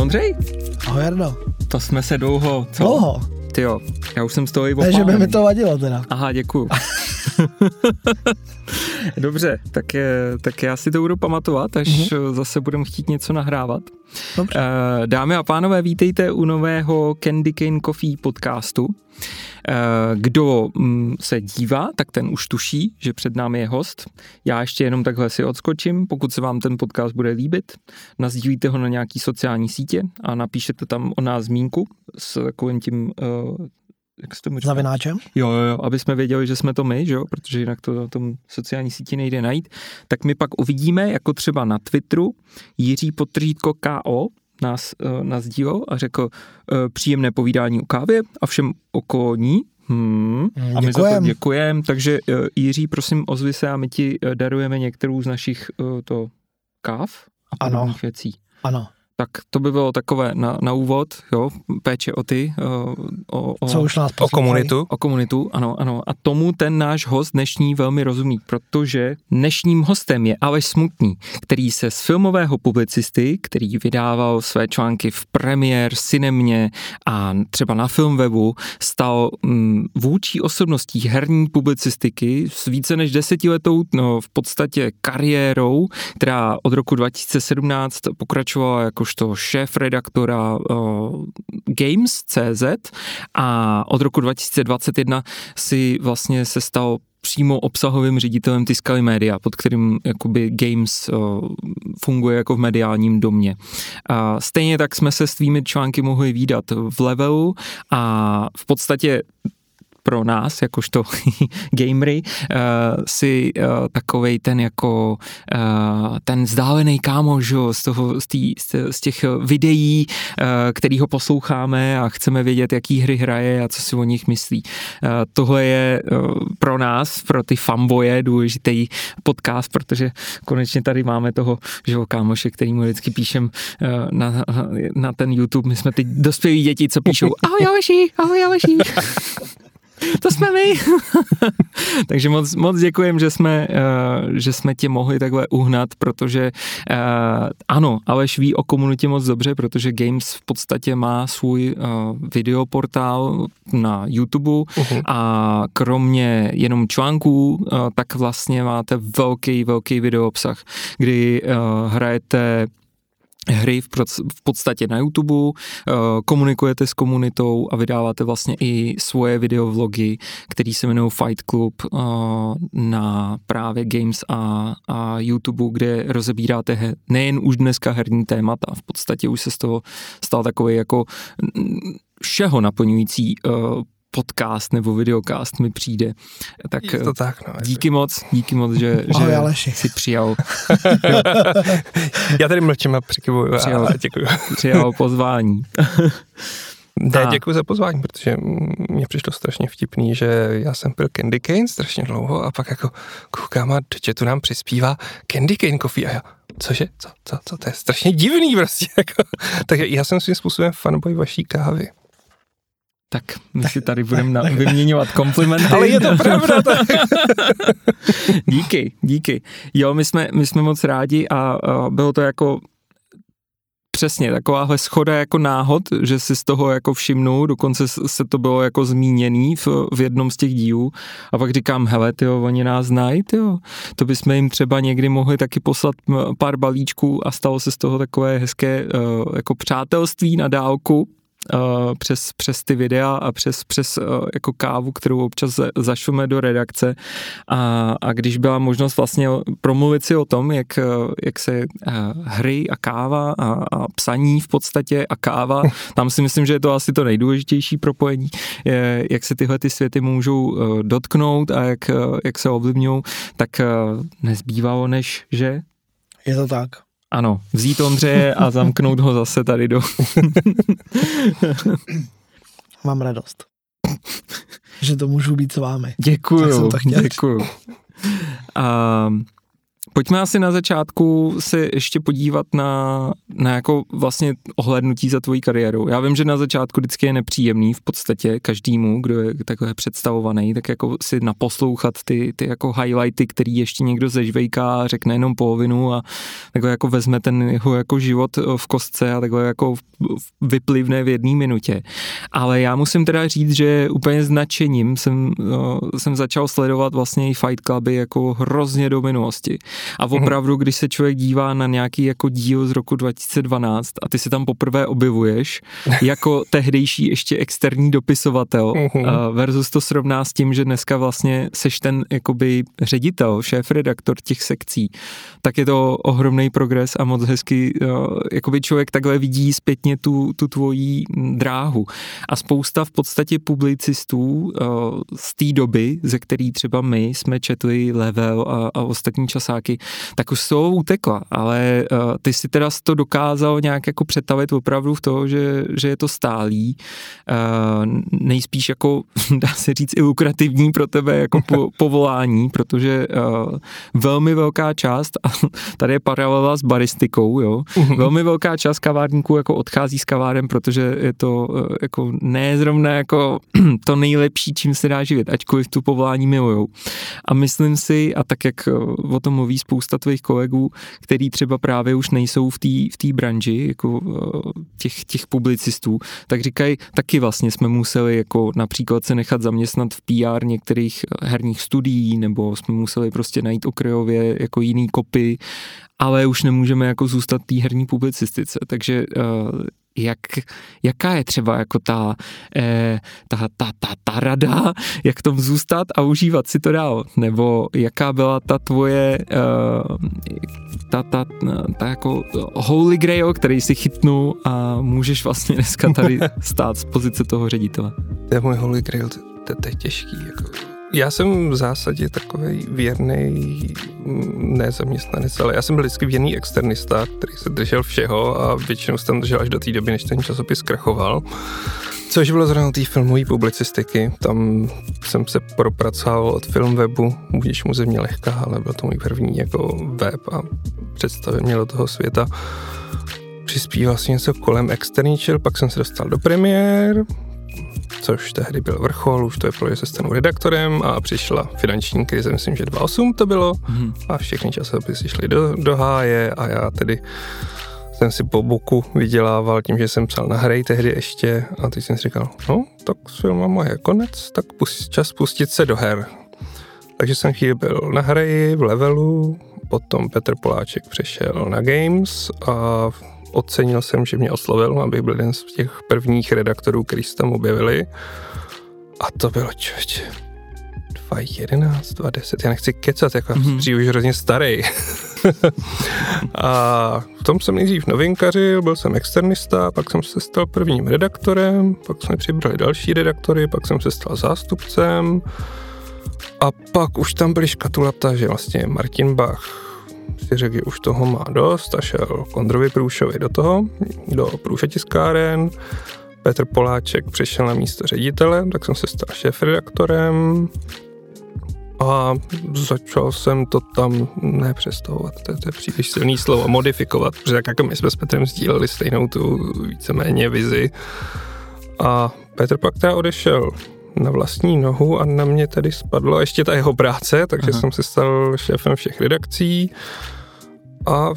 Ondřej. Ahoj, Jarno. To jsme se dlouho, co? Dlouho. Tyjo, já už jsem z toho i opálený. Ne, že by mi to vadilo teda. Aha, děkuju. Dobře, tak já si to budu pamatovat, až zase budeme chtít něco nahrávat. Dobře. Dámy a pánové, vítejte u nového Candy Cane Coffee podcastu. Kdo se dívá, tak ten už tuší, že před námi je host. Já ještě jenom takhle si odskočím, pokud se vám ten podcast bude líbit, nasdílíte ho na nějaký sociální sítě a napíšete tam o nás zmínku s takovým tím... Zavináčem? Jo, aby jsme věděli, že jsme to my, že jo, protože jinak to na tom sociální síti nejde najít. Tak my pak uvidíme, jako třeba na Twitteru, Jiří Potřídko K.O. nás dílil a řekl příjemné povídání u kávy a všem okolo ní. A my za to děkujeme. Takže Jiří, prosím, ozvi se a my ti darujeme některou z našich káv a podobných věcí. Ano. Tak to by bylo takové na úvod, jo, péče o ty, o komunitu. O komunitu, ano. A tomu ten náš host dnešní velmi rozumí, protože dnešním hostem je Aleš Smutný, který se z filmového publicisty, který vydával své články v Premiér, Cinemě a třeba na Film Webu, stal vůči osobností herní publicistiky s více než 10letou, v podstatě kariérou, která od roku 2017 pokračovala jako šéf redaktora Games.cz a od roku 2021 si vlastně se stal přímo obsahovým ředitelem Tiscali Media, pod kterým jakoby Games funguje jako v mediálním domě. A stejně tak jsme se s tvými články mohli vídat v Levelu a v podstatě pro nás, jakožto gamery, si takovej ten jako ten vzdálený kámoš z těch videí, který ho posloucháme a chceme vědět, jaký hry hraje a co si o nich myslí. Tohle je pro nás, pro ty fanboje, důležitý podcast, protože konečně tady máme toho kámoše, který mu vždycky píšem na ten YouTube. My jsme ty dospělí děti, co píšou ahoj Aleši. To jsme my. Takže moc děkujem, že jsme tě mohli takhle uhnat, protože ano, Aleš ví o komunitě moc dobře, protože Games v podstatě má svůj videoportál na YouTube a kromě jenom článků, tak vlastně máte velký videoobsah, kdy hrajete hry v podstatě na YouTube, komunikujete s komunitou a vydáváte vlastně i svoje videovlogy, které se jmenují Fight Club na právě Games a YouTube, kde rozebíráte nejen už dneska herní témata, v podstatě už se z toho stal takový jako všeho naplňující podcast nebo videocast mi přijde. Tak, díky moc, že jsi přijal. Já tady mlčím a přikyvuju a děkuju. Přijal pozvání. Ne, děkuju za pozvání, protože mě přišlo strašně vtipný, že já jsem pil Candy Cane strašně dlouho a pak jako koukám a do chatu nám přispívá Candy Cane Coffee a já, cože? Co? To je strašně divný prostě. Takže já jsem svým způsobem fanboy vaší kávy. Tak, my si tady budeme vyměňovat komplimenty. Ale je to pravda. Tak. Díky. Jo, my jsme moc rádi a bylo to jako přesně takováhle schoda jako náhod, že si z toho jako všimnu, dokonce se to bylo jako zmíněný v jednom z těch dílů a pak říkám, hele, tyjo, oni nás znají, tyjo, to bychom jim třeba někdy mohli taky poslat pár balíčků a stalo se z toho takové hezké jako přátelství na dálku. Přes ty videa a přes jako kávu, kterou občas zašume do redakce a když byla možnost vlastně promluvit si o tom, jak se hry a káva a psaní v podstatě a káva, tam si myslím, že je to asi to nejdůležitější propojení, jak se tyhle ty světy můžou dotknout a jak se ovlivňují, tak nezbývalo než, že? Je to tak. Ano, vzít Ondřeje a zamknout ho zase tady do... Mám radost, že to můžu být s vámi. Děkuju. Pojďme asi na začátku se ještě podívat na jako vlastně ohlédnutí za tvojí kariérou. Já vím, že na začátku vždycky je nepříjemný v podstatě každému, kdo je takhle představovaný, tak jako si naposlouchat ty jako highlighty, který ještě někdo zežvejká, řekne jenom polovinu a takhle jako vezme ten jeho jako život v kostce a takhle jako vyplivne v jedné minutě. Ale já musím teda říct, že úplně s nadšením jsem začal sledovat vlastně i Fight Cluby jako hrozně do minulosti. A opravdu, když se člověk dívá na nějaký jako díl z roku 2012 a ty se tam poprvé objevuješ jako tehdejší ještě externí dopisovatel versus to srovná s tím, že dneska vlastně seš ten jakoby ředitel, šéf-redaktor těch sekcí, tak je to ohromný progres a moc hezky jakoby člověk takhle vidí zpětně tu tvojí dráhu. A spousta v podstatě publicistů z té doby, ze který třeba my jsme četli Level a ostatní časáky, tak už z toho utekla, ale ty si teda to dokázal nějak jako přetavit opravdu v to, že je to stálý, nejspíš jako, dá se říct, i lukrativní pro tebe jako povolání, protože velmi velká část, a tady je paralela s baristikou, jo, velmi velká část kavárníků jako odchází s kavárem, protože je to jako ne zrovna jako to nejlepší, čím se dá živit, ačkoliv tu povolání milujou. A myslím si, a tak jak o tom mluví spousta tvých kolegů, který třeba právě už nejsou v té branži, jako těch publicistů, tak říkají, taky vlastně jsme museli jako například se nechat zaměstnat v PR některých herních studií, nebo jsme museli prostě najít okrajově jako jiný kopy, ale už nemůžeme jako zůstat té herní publicistice, takže jaká je třeba jako ta rada, jak tom zůstat a užívat si to dál, nebo jaká byla ta tvoje ta jako holy grail, který si chytnul a můžeš vlastně dneska tady stát z pozice toho ředitele. To je můj holy grail, to je těžký. Já jsem v zásadě takovej věrnej nezaměstnanec, ale já jsem byl vždycky věrný externista, který se držel všeho a většinou se tam držel až do té doby, než ten časopis krachoval. Což bylo zrovna té filmové publicistiky, tam jsem se propracoval od Film Webu, budíž mu země lehká, ale byl to můj první jako web a představil mě do toho světa. Přispíval si něco kolem externičil, pak jsem se dostal do Premiér, což tehdy byl vrchol, už to je pro, že se stanu redaktorem a přišla finanční krize, myslím, že 2008 to bylo a všechny časopisy šly do háje a já tedy jsem si po boku vydělával tím, že jsem psal na Hry tehdy ještě a teď jsem si říkal, no, tak s filmama je konec, tak čas pustit se do her. Takže jsem chvíli byl na Hry, v Levelu, potom Petr Poláček přešel na Games a ocenil jsem, že mě oslovil, abych byl jeden z těch prvních redaktorů, který se tam objevili. A to bylo 2011, 2010, já nechci kecat, jako přijdu už hrozně starý. A v tom jsem nejdřív novinkařil, byl jsem externista, pak jsem se stal prvním redaktorem, pak jsme přibrali další redaktory, pak jsem se stal zástupcem a pak už tam byly škatulata, že vlastně Martin Bach si řekl, že už toho má dost a šel Kondrovi Průšovi do Průša tiskáren. Petr Poláček přišel na místo ředitele, tak jsem se stal šéfredaktorem a začal jsem to tam nepřestavovat, to je příliš silný slovo, modifikovat, protože tak jako my jsme s Petrem sdíleli stejnou tu víceméně vizi a Petr pak teda odešel na vlastní nohu a na mě tady spadlo ještě ta jeho práce, takže jsem se stal šéfem všech redakcí a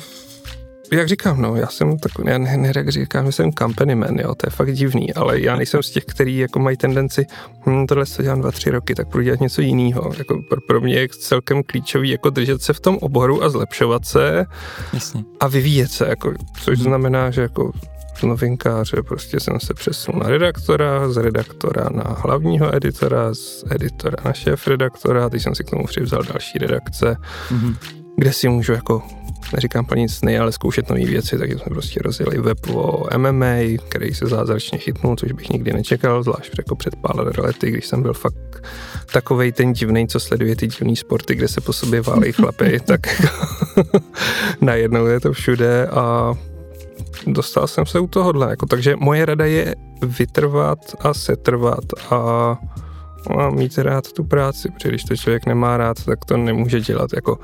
jak říkám, no, já jsem takový, já nerad říkám, že jsem company man, jo, to je fakt divný, ale já nejsem z těch, kteří jako mají tendenci, tohle se dělám 2-3 roky, tak budu dělat něco jiného. Jako pro mě je celkem klíčový jako držet se v tom oboru a zlepšovat se. Jasně. A vyvíjet se, jako, což znamená, že jako novinkáře, prostě jsem se přesunul na redaktora, z redaktora na hlavního editora, z editora na šéfredaktora, teď jsem si k tomu přivzal další redakce, kde si můžu jako, neříkám plnit sny, ale zkoušet nové věci, takže jsme prostě rozjeli web o MMA, který se zázračně chytnul, což bych nikdy nečekal, zvlášť jako před pár lety, když jsem byl fakt takovej ten divnej, co sleduje ty divný sporty, kde se po sobě válej chlapy, tak najednou je to všude a dostal jsem se u tohohle, jako, takže moje rada je vytrvat a setrvat a mít rád tu práci, protože když to člověk nemá rád, tak to nemůže dělat. Jako,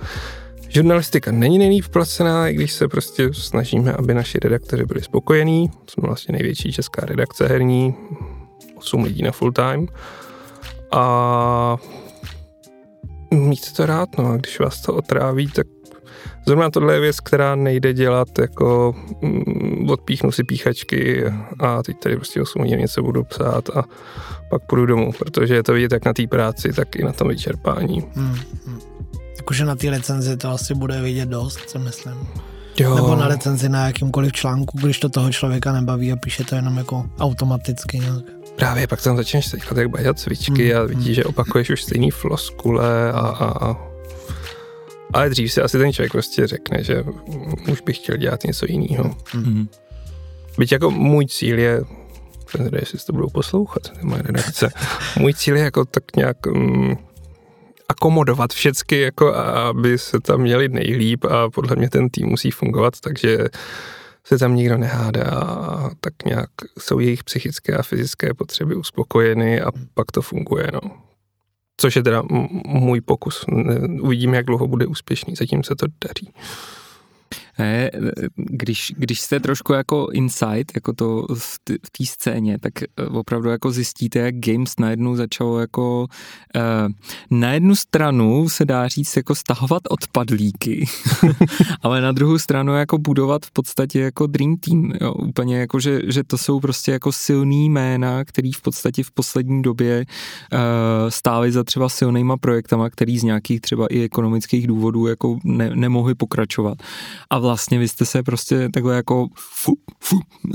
žurnalistika není nejlíp placená, i když se prostě snažíme, aby naši redaktoři byli spokojení. Jsme vlastně největší česká redakce herní, 8 lidí na full time. A mít to rád, no a když vás to otráví, tak Zrovna tohle je věc, která nejde dělat jako odpíchnu si píchačky a teď tady prostě 8 hodin něco budu psát a pak půjdu domů, protože je to vidět jak na té práci, tak i na tom vyčerpání. Jakože na té recenzi to asi bude vidět dost, co myslím. Jo. Nebo na recenzi na jakýmkoliv článku, když to toho člověka nebaví a píše to jenom jako automaticky nějak. Právě, pak tam začneš teďka tak bádat cvičky a vidíš, že opakuješ už stejný floskule a. Ale dřív si asi ten člověk prostě řekne, že už bych chtěl dělat něco jiného. Byť jako můj cíl je, jestli to budou poslouchat, moje redakce, můj cíl je jako tak nějak akomodovat všecky, jako aby se tam měli nejlíp a podle mě ten tým musí fungovat, takže se tam nikdo nehádá a tak nějak jsou jejich psychické a fyzické potřeby uspokojeny a pak to funguje, no. Což je teda můj pokus. Uvidíme, jak dlouho bude úspěšný, zatím se to daří. Když jste trošku jako inside, jako to v té scéně, tak opravdu jako zjistíte, jak Games najednou začalo jako na jednu stranu se dá říct jako stahovat odpadlíky, ale na druhou stranu jako budovat v podstatě jako Dream Team, jo, úplně jako, že to jsou prostě jako silný jména, který v podstatě v poslední době stály za třeba silnýma projektama, který z nějakých třeba i ekonomických důvodů jako nemohli pokračovat. A vlastně vy jste se prostě takhle jako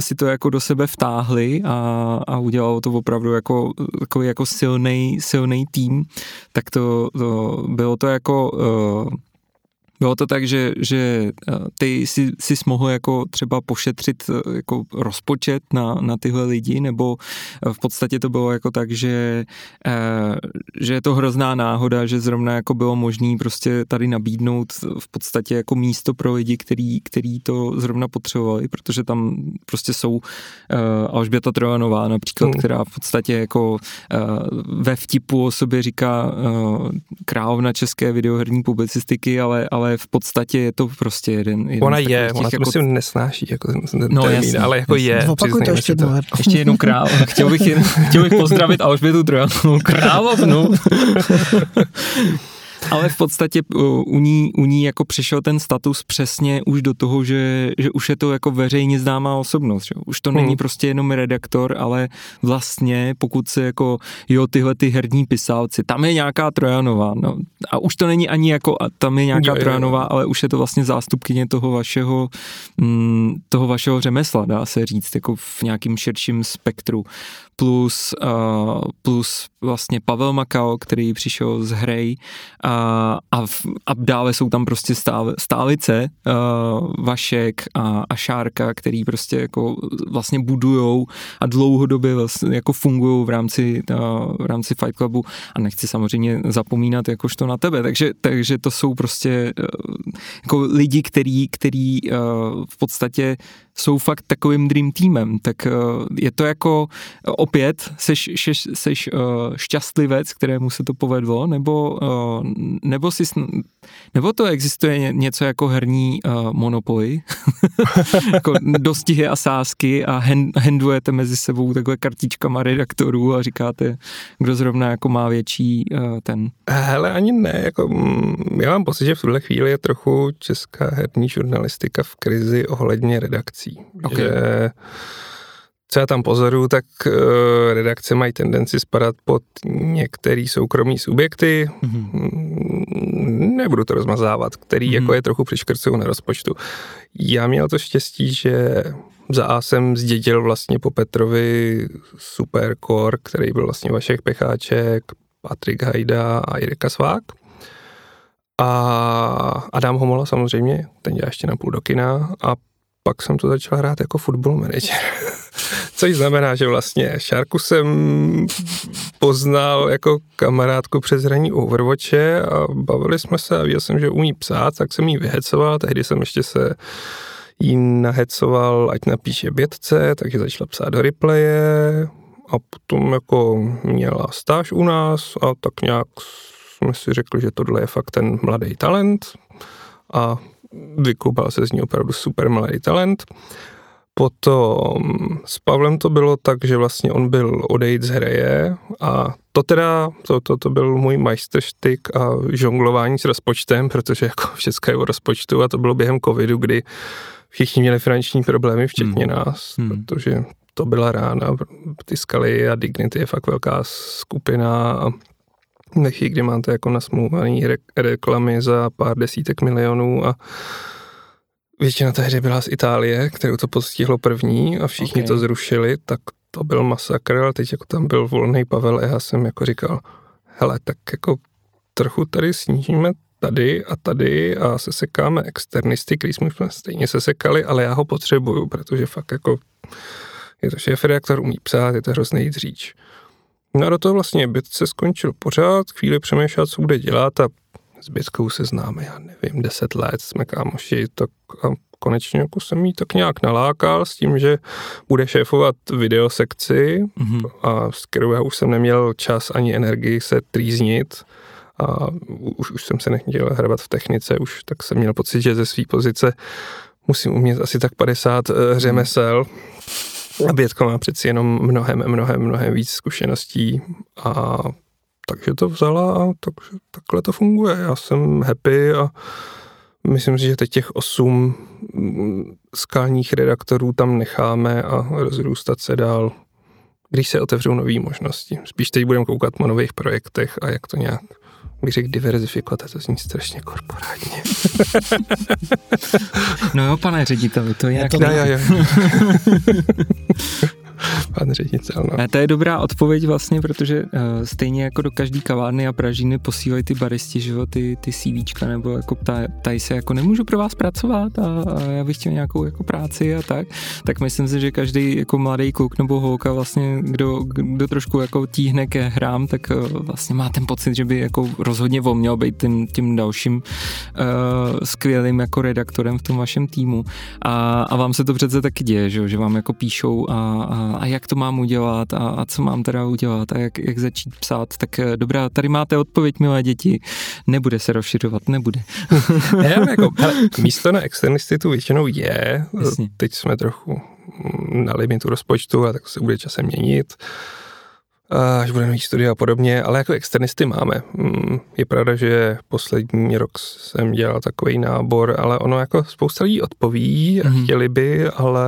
si to jako do sebe vtáhli a udělalo to opravdu jako takový jako silnej tým, tak to bylo to jako bylo to tak, že ty si mohl jako třeba pošetřit jako rozpočet na tyhle lidi, nebo v podstatě to bylo jako tak, že je to hrozná náhoda, že zrovna jako bylo možný prostě tady nabídnout v podstatě jako místo pro lidi, který to zrovna potřebovali, protože tam prostě jsou Alžběta Trojanová například, která v podstatě jako ve vtipu o sobě říká královna české videoherní publicistiky, ale v podstatě je to prostě jeden ona to jako... myslím nesnáší jako ten no, termín, jasný, ale jako jasný. Je opakuj to ještě jednou král. Chtěl bych pozdravit Alžbětu Trojanovou královnu. Ale v podstatě u ní jako přišel ten status přesně už do toho, že už je to jako veřejně známá osobnost, že? Už to není prostě jenom redaktor, ale vlastně pokud se jako tyhle ty herní pisálci, tam je nějaká Trojanová, no, a už to není ani jako tam je nějaká Trojanová, ale už je to vlastně zástupkyně toho vašeho řemesla, dá se říct, jako v nějakým širším spektru. Plus vlastně Pavel Makao, který přišel z Hry a dále jsou tam prostě stálice Vašek a Šárka, který prostě jako vlastně budujou a dlouhodobě vlastně jako fungují v rámci Fight Clubu a nechci samozřejmě zapomínat jakožto na tebe, takže to jsou prostě jako lidi, který v podstatě jsou fakt takovým dream týmem, tak je to jako opět, seš šťastlivec, kterému se to povedlo, nebo to existuje něco jako herní monopoly, jako dostihy a sázky a handlujete mezi sebou takhle kartičkama redaktorů a říkáte, kdo zrovna jako má větší ten. Hele, ani ne, jako já mám pocit, že v tuhle chvíli je trochu česká herní žurnalistika v krizi ohledně redakcí, okay. Že co já tam pozoruju, tak redakce mají tendenci spadat pod některé soukromí subjekty, nebudu to rozmazávat, který jako je trochu přiškrcují na rozpočtu. Já měl to štěstí, že za A jsem zdědil vlastně po Petrovi superkor, který byl vlastně Vašek Pecháček, Patrik Hajda a Jiří Svák. A Adam Homola samozřejmě, ten dělá ještě na půl do kina a pak jsem to začal hrát jako Football Manager. Což znamená, že vlastně Šárku jsem poznal jako kamarádku přes hraní Overwatche a bavili jsme se a viděl jsem, že umí psát, tak jsem jí vyhecoval, tehdy jsem ještě se jí nahecoval, ať napíše bětce, takže začala psát do replaye a potom jako měla stáž u nás a tak nějak jsme si řekli, že tohle je fakt ten mladý talent a vykoupal se z ní opravdu super mladý talent. Potom s Pavlem to bylo tak, že vlastně on byl odejít z hraje a to byl můj majsterštyk a žonglování s rozpočtem, protože jako všechno je o rozpočtu a to bylo během covidu, kdy všichni měli finanční problémy, včetně nás, protože to byla rána. Tiscali a Dignity je fakt velká skupina a nechci, kdy máte jako nasmluvaný reklamy za pár desítek milionů a většina té hry byla z Itálie, kterou to postihlo první a všichni to zrušili, tak to byl masakr, ale teď jako tam byl volný Pavel a já jsem jako říkal, hele, tak jako trochu tady snížíme tady a sesekáme externisty, který jsme stejně sesekali, ale já ho potřebuju, protože fakt jako je to šéfredaktor, umí psát, je to hrozný dříč. No a do toho vlastně byt se skončil pořád, chvíli přemýšlet, co bude dělat a s Bytkou se známe, já nevím, 10 let, jsme kámoši, tak a konečně jako jsem jí tak nějak nalákal s tím, že bude šéfovat videosekci a s kterou já už jsem neměl čas ani energii se trýznit a už jsem se nechtěl hrabat v technice, už tak jsem měl pocit, že ze své pozice musím umět asi tak 50 řemesel. A Bětka má přeci jenom mnohem víc zkušeností a takže to vzala a takhle to funguje. Já jsem happy a myslím si, že teď těch 8 skalních redaktorů tam necháme a rozrůstat se dál, když se otevřou nové možnosti. Spíš teď budeme koukat po nových projektech a jak to nějak, bych řekl, diverzifikovat, a to zní strašně korporátně. No jo, pane řediteli, to je jak... Pan ředitel, no. A to je dobrá odpověď vlastně, protože stejně jako do každý kavárny a pražíny posílají ty baristi, že jo, ty CVčka, nebo jako ptají se, jako nemůžu pro vás pracovat a já bych chtěl nějakou jako práci a tak, tak myslím si, že každý jako mladý kluk nebo holka vlastně, kdo trošku jako tíhne ke hrám, tak vlastně má ten pocit, že by jako rozhodně měl být tím dalším skvělým jako redaktorem v tom vašem týmu a vám se to přece taky děje, že jo, že vám jako píšou a jak to mám udělat a co mám teda udělat a jak začít psát, tak dobrá, tady máte odpověď, milé děti, nebude se rozšiřovat, nebude. Ne, jako, hele, místo na externisty tu většinou je, jasně. Teď jsme trochu na limitu rozpočtu, a tak se bude časem měnit, až budeme mít studia a podobně, ale jako externisty máme. Je pravda, že poslední rok jsem dělal takový nábor, ale ono jako spousta lidí odpoví a chtěli by, ale...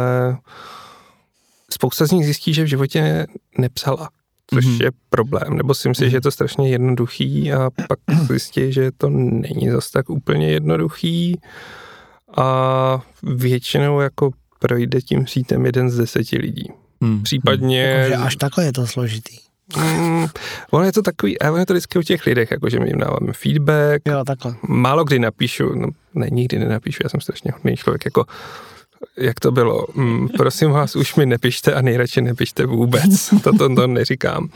Spousta z nich zjistí, že v životě nepsala, což je problém, nebo si myslí, že je to strašně jednoduchý a pak zjistí, že to není zase tak úplně jednoduchý a většinou jako projde tím sítem 1 z 10 lidí. Případně... Takže až takhle je to složitý. Ono je to takový, ale je to vždycky u těch lidech, jakože my jim dáváme feedback. Jo, takhle. Málo kdy napíšu, nikdy nenapíšu, já jsem strašně hodný člověk, jako... Jak to bylo? Prosím vás, už mi nepište a nejradši nepište vůbec. To neříkám.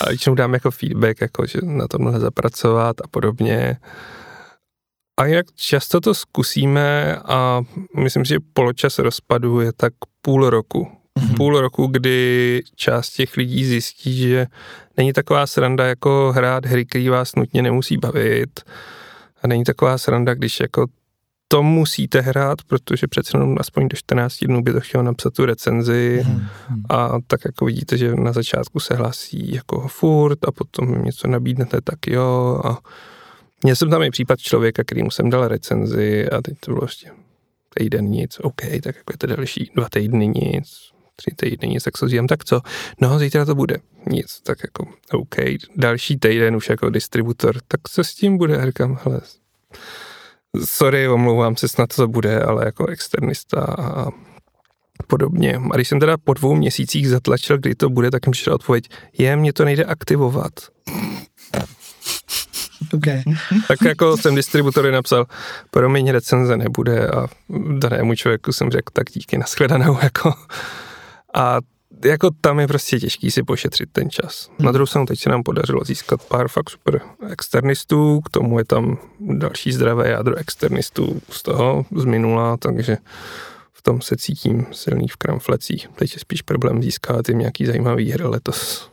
A většinou dám jako feedback, jako, že na tomhle zapracovat a podobně. A jinak často to zkusíme a myslím, že poločas rozpadu je tak půl roku. Půl roku, kdy část těch lidí zjistí, že není taková sranda jako hrát hry, který vás nutně nemusí bavit. A není taková sranda, když jako to musíte hrát, protože přece jenom aspoň do 14 dnů by to chtělo napsat tu recenzi a tak jako vidíte, že na začátku se hlásí jako furt a potom něco nabídnete, tak jo. A měl jsem tam i případ člověka, kterýmu jsem dal recenzi a teď to bylo ještě týden nic, OK, tak jako je to další 2 týdny nic, 3 týdny nic, tak co říkám, tak co? No, zítra to bude. Nic, tak jako OK. Další týden už jako distributor, tak co s tím bude? A říkám, hele... Sorry, omlouvám se, snad to bude, ale jako externista a podobně. A když jsem teda po 2 měsících zatlačil, kdy to bude, tak mi přišla odpověď, mně to nejde aktivovat. Okay. Tak jako jsem distributory napsal, promiň, recenze nebude a danému člověku jsem řekl, tak díky, nashledanou. Jako. A jako tam je prostě těžký si pošetřit ten čas. Na druhou stranu teď se nám podařilo získat pár fakt super externistů, k tomu je tam další zdravé jádro externistů z toho, z minula, takže v tom se cítím silný v kramflecích. Teď je spíš problém získat jim nějaký zajímavý hry letos.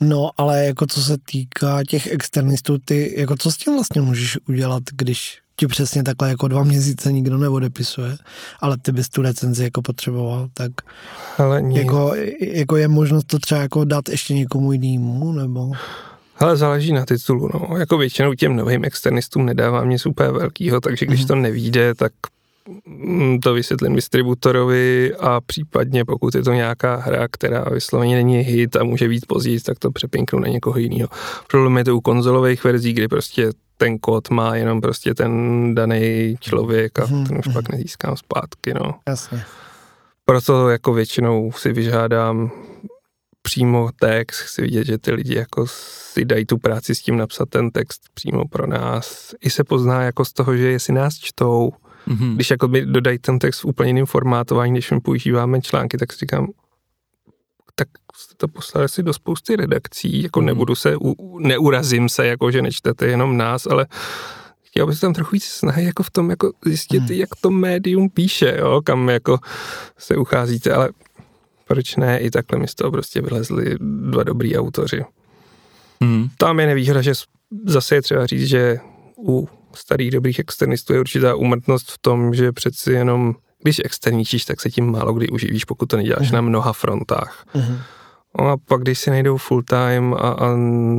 No, ale jako co se týká těch externistů, ty, jako co s tím vlastně můžeš udělat, když ti přesně takhle jako 2 měsíce nikdo neodepisuje, ale ty bys tu recenzi jako potřeboval, tak jako je možnost to třeba jako dát ještě někomu jinému, nebo... Ale záleží na titulu, no. Jako většinou těm novým externistům nedávám nic úplně velkýho, takže když to nevíde, tak to vysvětlím distributorovi a případně pokud je to nějaká hra, která vysloveně není hit a může být později, tak to přepinknu na někoho jiného. Problém je to u konzolových verzí, kdy prostě ten kód má jenom prostě ten daný člověk a ten už pak nezískám zpátky, no. Jasně. Proto jako většinou si vyžádám přímo text, chci vidět, že ty lidi jako si dají tu práci s tím napsat ten text přímo pro nás. I se pozná jako z toho, že jestli nás čtou, když jako mi dodají ten text v úplně jiném formátování, když my používáme články, tak si říkám, tak jste to poslali si do spousty redakcí, jako nebudu se, neurazím se, jako že nečtete jenom nás, ale chtěl bych tam trochu víc snahy, jako v tom jako zjistit, jak to médium píše, jo, kam jako se ucházíte, ale proč ne, i takhle mi z toho prostě vylezli 2 dobrý autoři. Tam je nevýhoda, že zase je třeba říct, že u starých dobrých externistů je určitá úmrtnost v tom, že přeci jenom, když externíčíš, tak se tím málo kdy uživíš, pokud to neděláš na mnoha frontách. A pak, když si najdou full time a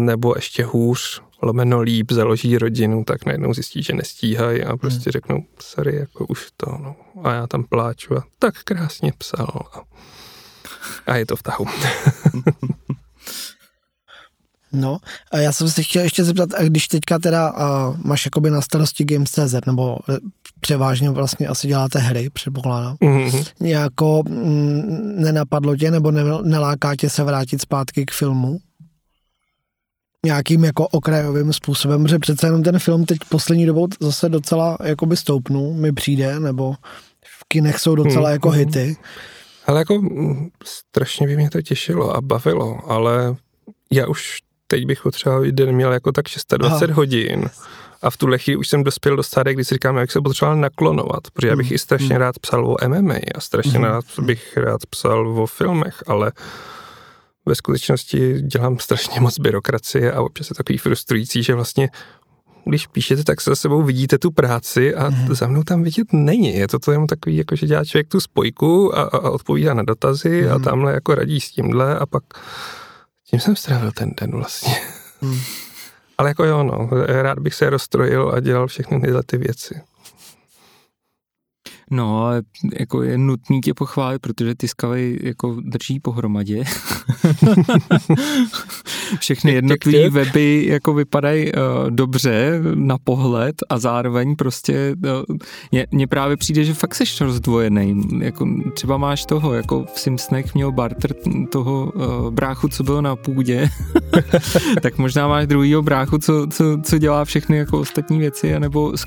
nebo ještě hůř, lomeno líp, založí rodinu, tak najednou zjistí, že nestíhají a prostě řeknou, sorry, jako už to, no. A já tam pláču a tak krásně psal. A je to v tahu. No, a já jsem se chtěl ještě zeptat, a když teďka teda máš jakoby na starosti Games.cz, nebo převážně vlastně asi děláte hry, předpokládám, jako nenapadlo tě, nebo neláká tě se vrátit zpátky k filmu? Nějakým jako okrajovým způsobem, že přece jenom ten film teď poslední dobou zase docela jakoby stoupnul, mi přijde, nebo v kinech jsou docela jako hity. Ale jako strašně by mě to těšilo a bavilo, ale já už teď bych potřeboval den měl jako tak 26 hodin a v tuhle chvíli už jsem dospěl do stádia, kdy si říkám, jak se potřeboval naklonovat, protože já bych i strašně rád psal o MMA a strašně rád bych psal o filmech, ale ve skutečnosti dělám strašně moc byrokracie a občas je takový frustrující, že vlastně když píšete, tak se sebou vidíte tu práci a za mnou tam vidět není. Je to jenom takový, jako že dělá člověk tu spojku a odpovídá na dotazy a tamhle jako radí s tímhle a pak tím jsem strávil ten den vlastně. Ale jako jo, no, rád bych se rozstrojil a dělal všechny tyhle ty věci. No, ale jako je nutný tě pochválit, protože Tiscali jako drží pohromadě. Všechny jednotlivé weby jako vypadají dobře na pohled a zároveň prostě mně právě přijde, že fakt seš rozdvojený. Jako, třeba máš toho, jako v Simpsonech měl Barter toho bráchu, co byl na půdě. Tak možná máš druhýho bráchu, co dělá všechny jako ostatní věci, anebo s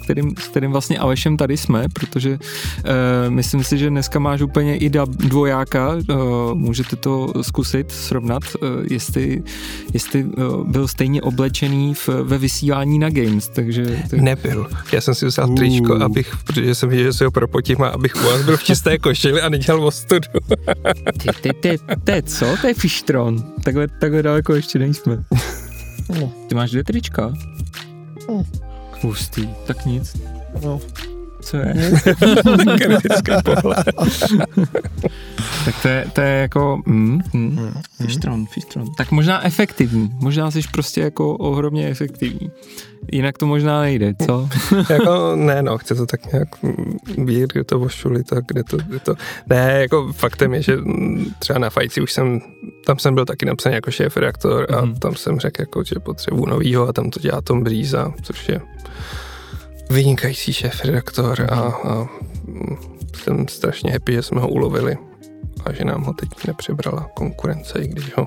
kterým vlastně Alešem tady jsme, protože myslím si, že dneska máš úplně i dvojáka, můžete to zkusit srovnat, jestli byl stejně oblečený ve vysílání na Games, takže... Nebyl, já jsem si vzal tričko, protože jsem viděl, že se ho propotím a abych u vás byl v čisté košili a nedělal ostudu. Ty co? To je fištron. Takhle daleko ještě nejsme. Ty máš 2 trička? Hustý, tak nic. No. Co je? Tak to je jako fištron. Tak možná efektivní. Možná jsi prostě jako ohromně efektivní. Jinak to možná nejde, co? Jako ne, no, chce to tak nějak být, kde to vošuli, tak kde to. Ne, jako faktem je, že třeba na Fajci už tam jsem byl taky napsaný jako šéf redaktor a tam jsem řekl, jako, že potřebuji novýho a tam to dělá Tom Brýza, což je vynikající šéf-redaktor a jsem strašně happy, že jsme ho ulovili a že nám ho teď nepřibrala konkurence, i když ho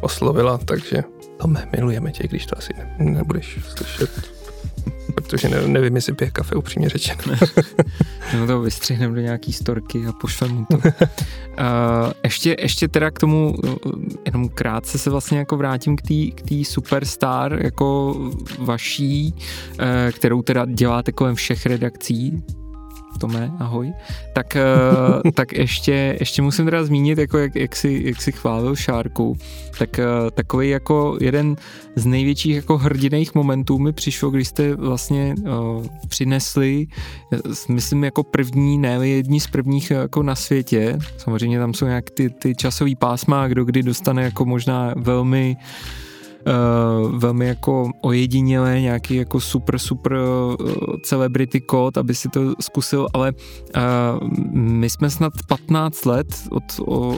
oslovila, takže Tome, milujeme tě, když to asi nebudeš slyšet, protože nevím, jestli pije kafe, upřímně řečeno. No to vystřihneme do nějaký storky a pošlem mu to. Ještě teda k tomu, jenom krátce se vlastně jako vrátím k té superstar jako vaší, kterou teda děláte kolem všech redakcí, Tome, ahoj. Tak ještě musím teda zmínit, jako jak si chválil Šárku, tak takový jako jeden z největších jako hrdinných momentů mi přišlo, když jste vlastně přinesli, myslím jako první, ne jedni z prvních jako na světě, samozřejmě tam jsou nějak ty časový pásma, kdo kdy dostane jako možná velmi jako ojedinělé nějaký jako super celebrity kód, aby si to zkusil, ale my jsme snad 15 let od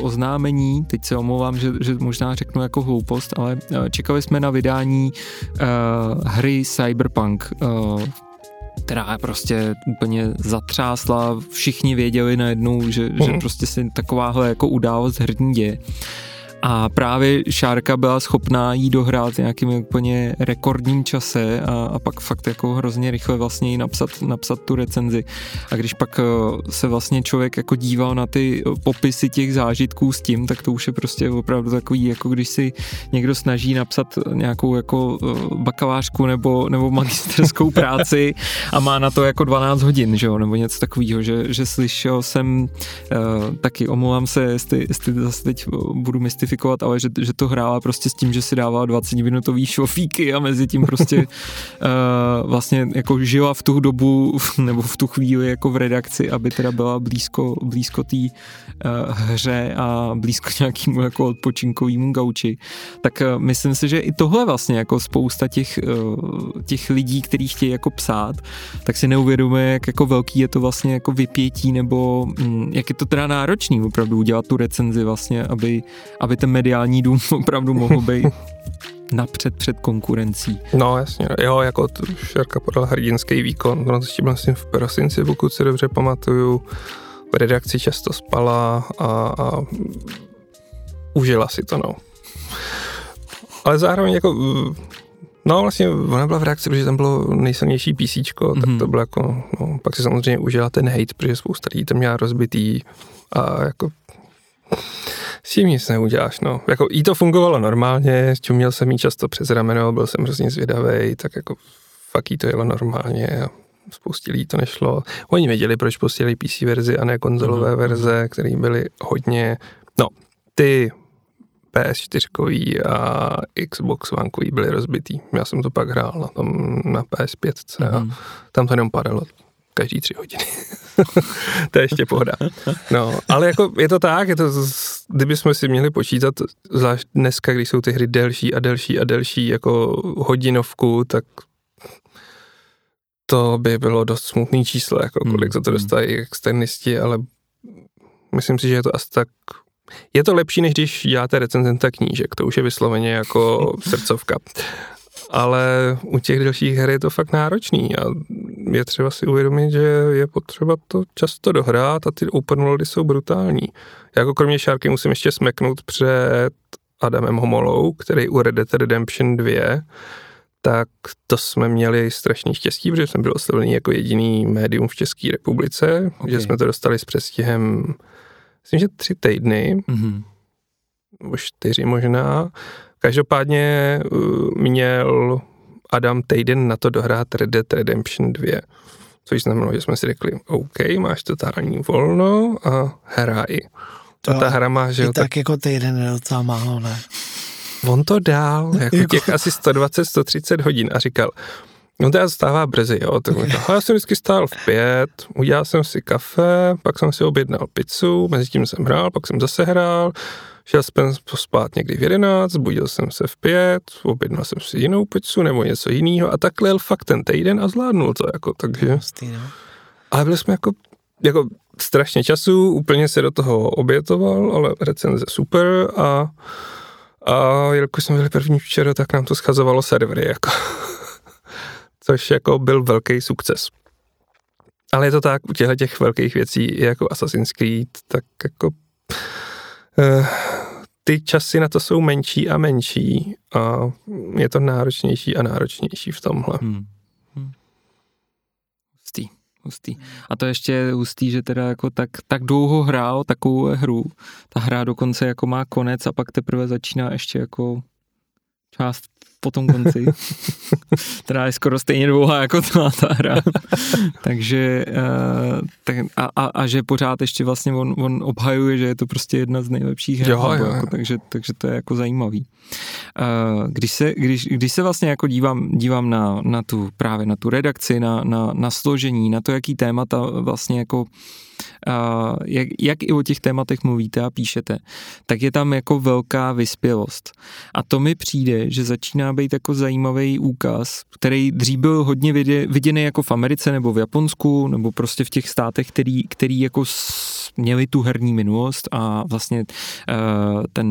oznámení, teď se omlouvám, že možná řeknu jako hloupost, ale čekali jsme na vydání hry Cyberpunk, která prostě úplně zatřásla, všichni věděli najednou, že prostě se takováhle jako událost herní děje. A právě Šárka byla schopná jí dohrát nějakým úplně rekordním čase a pak fakt jako hrozně rychle vlastně jí napsat tu recenzi. A když pak se vlastně člověk jako díval na ty popisy těch zážitků s tím, tak to už je prostě opravdu takový, jako když si někdo snaží napsat nějakou jako bakalářku nebo magisterskou práci a má na to jako 12 hodin, že jo, nebo něco takového, že slyšel jsem, taky omlouvám se, jestli zase teď budu mystifit, ale že to hrála prostě s tím, že si dávala 20-minutový šofíky a mezi tím prostě vlastně jako žila v tu dobu nebo v tu chvíli jako v redakci, aby teda byla blízko té hře a blízko nějakému jako odpočinkovýmu gauči. Tak myslím si, že i tohle vlastně jako spousta těch lidí, kteří chtějí jako psát, tak si neuvědomuje, jak jako velký je to vlastně jako vypětí nebo jak je to teda náročný opravdu udělat tu recenzi vlastně, aby ten mediální dům opravdu mohl být napřed před konkurencí. No jasně, jo, jako Šárka podala hrdinský výkon, ona s tím vlastně v prosinci, pokud se dobře pamatuju, v redakci často spala a užila si to, no. Ale zároveň jako, no vlastně ona byla v reakci, protože tam bylo nejsilnější PCčko, tak to bylo jako, no, pak si samozřejmě užila ten hejt, protože spousta lidí tam měla rozbitý a jako s tím nic neuděláš, no. Jako jí to fungovalo normálně, čuměl jsem jí často přes rameno, byl jsem hrozně zvědavej, tak jako fakt jí to jelo normálně a spoustě lidí to nešlo. Oni věděli, proč posílali PC verzi a ne konzolové verze, které byly hodně, no, ty PS4kový a Xbox One-kový byly rozbitý. Já jsem to pak hrál na PS5 a tam to jenom padalo každý 3 hodiny. To je ještě pohoda. No, ale jako je to tak, kdybychom si měli počítat, zvlášť dneska, když jsou ty hry delší a delší a delší, jako hodinovku, tak to by bylo dost smutný číslo, jako kolik za to dostají externisti, ale myslím si, že je to asi tak. Je to lepší, než když děláte recenzenta knížek, to už je vysloveně jako srdcovka. Ale u těch delších her je to fakt náročný a je třeba si uvědomit, že je potřeba to často dohrát a ty open worldy jsou brutální. Já jako kromě Šárky musím ještě smeknout před Adamem Homolou, který u Red Dead Redemption 2, tak to jsme měli strašný štěstí, protože jsem byl oslovený jako jediný médium v České republice, že jsme to dostali s přestihem, myslím, že 3 týdny, nebo 4 možná. Každopádně měl Adam týden na to dohrát Red Dead Redemption 2, což znamenalo, že jsme si řekli, OK, máš totální volno a hraj. A ta hra má, že jo, tak jako týden je docela málo, ne? On to dál, jako těch asi 120-130 hodin a říkal, no to já stává brzy, jo, tak já jsem vždycky stál v 5, udělal jsem si kafe, pak jsem si objednal pizzu, mezi tím jsem hrál, pak jsem zase hrál, šel jsem spát někdy v 11, budil jsem se v 5, objednal jsem si jinou pizzu nebo něco jiného a takhle jel fakt ten týden a zvládnul to, jako, takže. Ale byli jsme jako strašně času, úplně se do toho obětoval, ale recenze super a jelikož jsme byli první včera, tak nám to schazovalo servery, jako. Což jako byl velký sukces. Ale je to tak, u těchto těch velkých věcí, jako Assassin's Creed, tak jako ty časy na to jsou menší a menší a je to náročnější a náročnější v tomhle. Hustý. A to ještě je hustý, že teda jako tak dlouho hrál takovou hru. Ta hra dokonce jako má konec a pak teprve začíná ještě jako část po tom konci, která je skoro stejně dlouhá jako ta hra. Takže a že pořád ještě vlastně on obhajuje, že je to prostě jedna z nejlepších her, jako, takže to je jako zajímavý. Když se vlastně jako dívám na tu právě na tu redakci, na složení, na to, jaký témata vlastně jako jak i o těch tématech mluvíte a píšete, tak je tam jako velká vyspělost. A to mi přijde, že začíná být jako zajímavý úkaz, který dřív byl hodně viděný jako v Americe nebo v Japonsku, nebo prostě v těch státech, který jako měli tu herní minulost a vlastně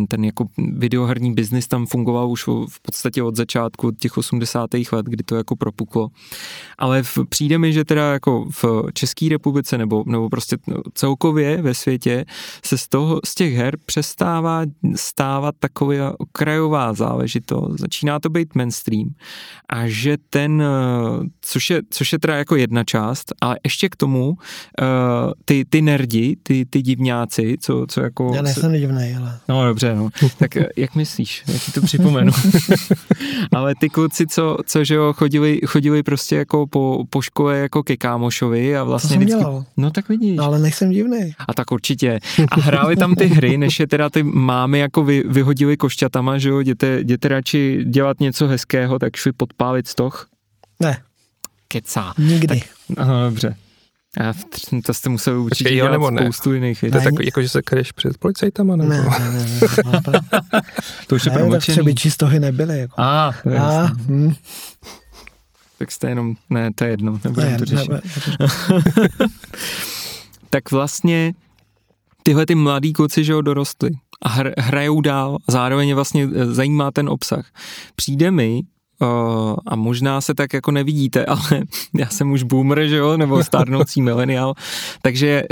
ten jako videoherní biznis tam fungoval už v podstatě od začátku, od těch 80. let, kdy to jako propuklo. Ale přijde mi, že teda jako v České republice nebo prostě celkově ve světě se z těch her přestává stávat taková okrajová záležitost. Začíná to být mainstream a že což je teda jako jedna část, ale ještě k tomu ty nerdi, ty divňáci, co jako... Já nejsem divnej, ale... No dobře, no. Tak jak myslíš? Já ti to připomenu. Ale ty kluci, co že jo, chodili prostě jako po škole jako ke kámošovi a vlastně vždycky... No tak vidíš. No, ale nejsem divnej. A tak určitě. A hráli tam ty hry, než je teda ty mámy jako vyhodili košťatama, že jo, jděte radši dělat něco hezkého, tak šli podpálit stoch? Ne. Kecá. Nikdy. Aha, dobře. A to jste museli určitě dělat spoustu jiných věcí. To jako, že se kreš před policajtama? Nebo? Ne. To už je promlčený. Třeba by čistohy nebyly. Jako. Tak jste jenom, ne, to je jedno. Nebudeme to řešit. Tak vlastně tyhle ty mladí kluci, že jo, dorostli a hrajou dál a zároveň vlastně zajímá ten obsah. Přijde mi, a možná se tak jako nevidíte, ale já jsem už boomer, že jo, nebo stárnoucí mileniál, takže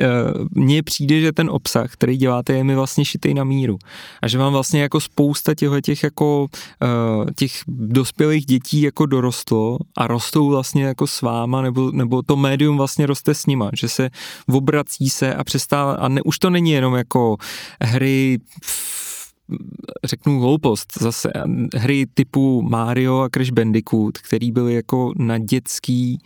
mně přijde, že ten obsah, který děláte, je mi vlastně šitej na míru a že vám vlastně jako spousta těch jako těch dospělých dětí jako dorostlo a rostou vlastně jako s váma, nebo to médium vlastně roste s nima, že se obrací se a přestává a ne, už to není jenom jako hry řeknu hloupost, zase hry typu Mario a Crash Bandicoot, který byly jako na dětský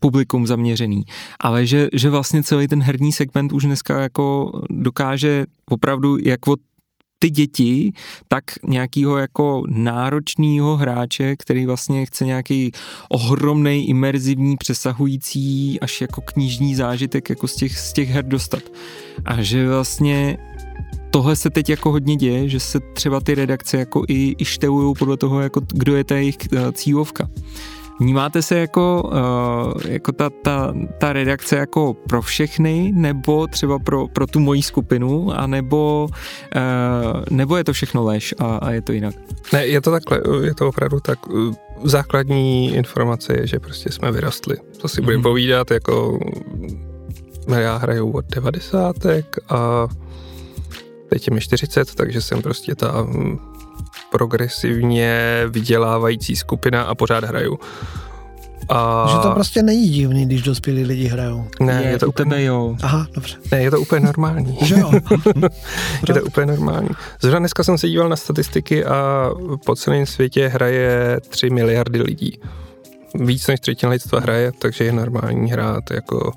publikum zaměřený, ale že vlastně celý ten herní segment už dneska jako dokáže opravdu jak od ty děti, tak nějakýho jako náročnýho hráče, který vlastně chce nějaký ohromnej, imerzivní, přesahující až jako knižní zážitek jako z těch her dostat. A že vlastně tohle se teď jako hodně děje, že se třeba ty redakce jako i štelují podle toho, jako kdo je ta jejich cílovka. Vnímáte se jako ta redakce jako pro všechny, nebo třeba pro tu moji skupinu, anebo je to všechno lež a je to jinak? Ne, je to takhle, je to opravdu tak. Základní informace je, že prostě jsme vyrostli. To si budeme povídat, jako já hraju od 90. a teď je mi 40, takže jsem prostě ta progresivně vydělávající skupina a pořád hraju. A... Že to prostě není divný, když dospělí lidi hrajou. Ne, je to úplně... Jo. Aha, dobře. Ne, je to úplně normální. Že jo? Je to úplně normální. Zrovna dneska jsem se díval na statistiky a po celém světě hraje 3 miliardy lidí. Víc než třetina lidstva hraje, takže je normální hrát jako...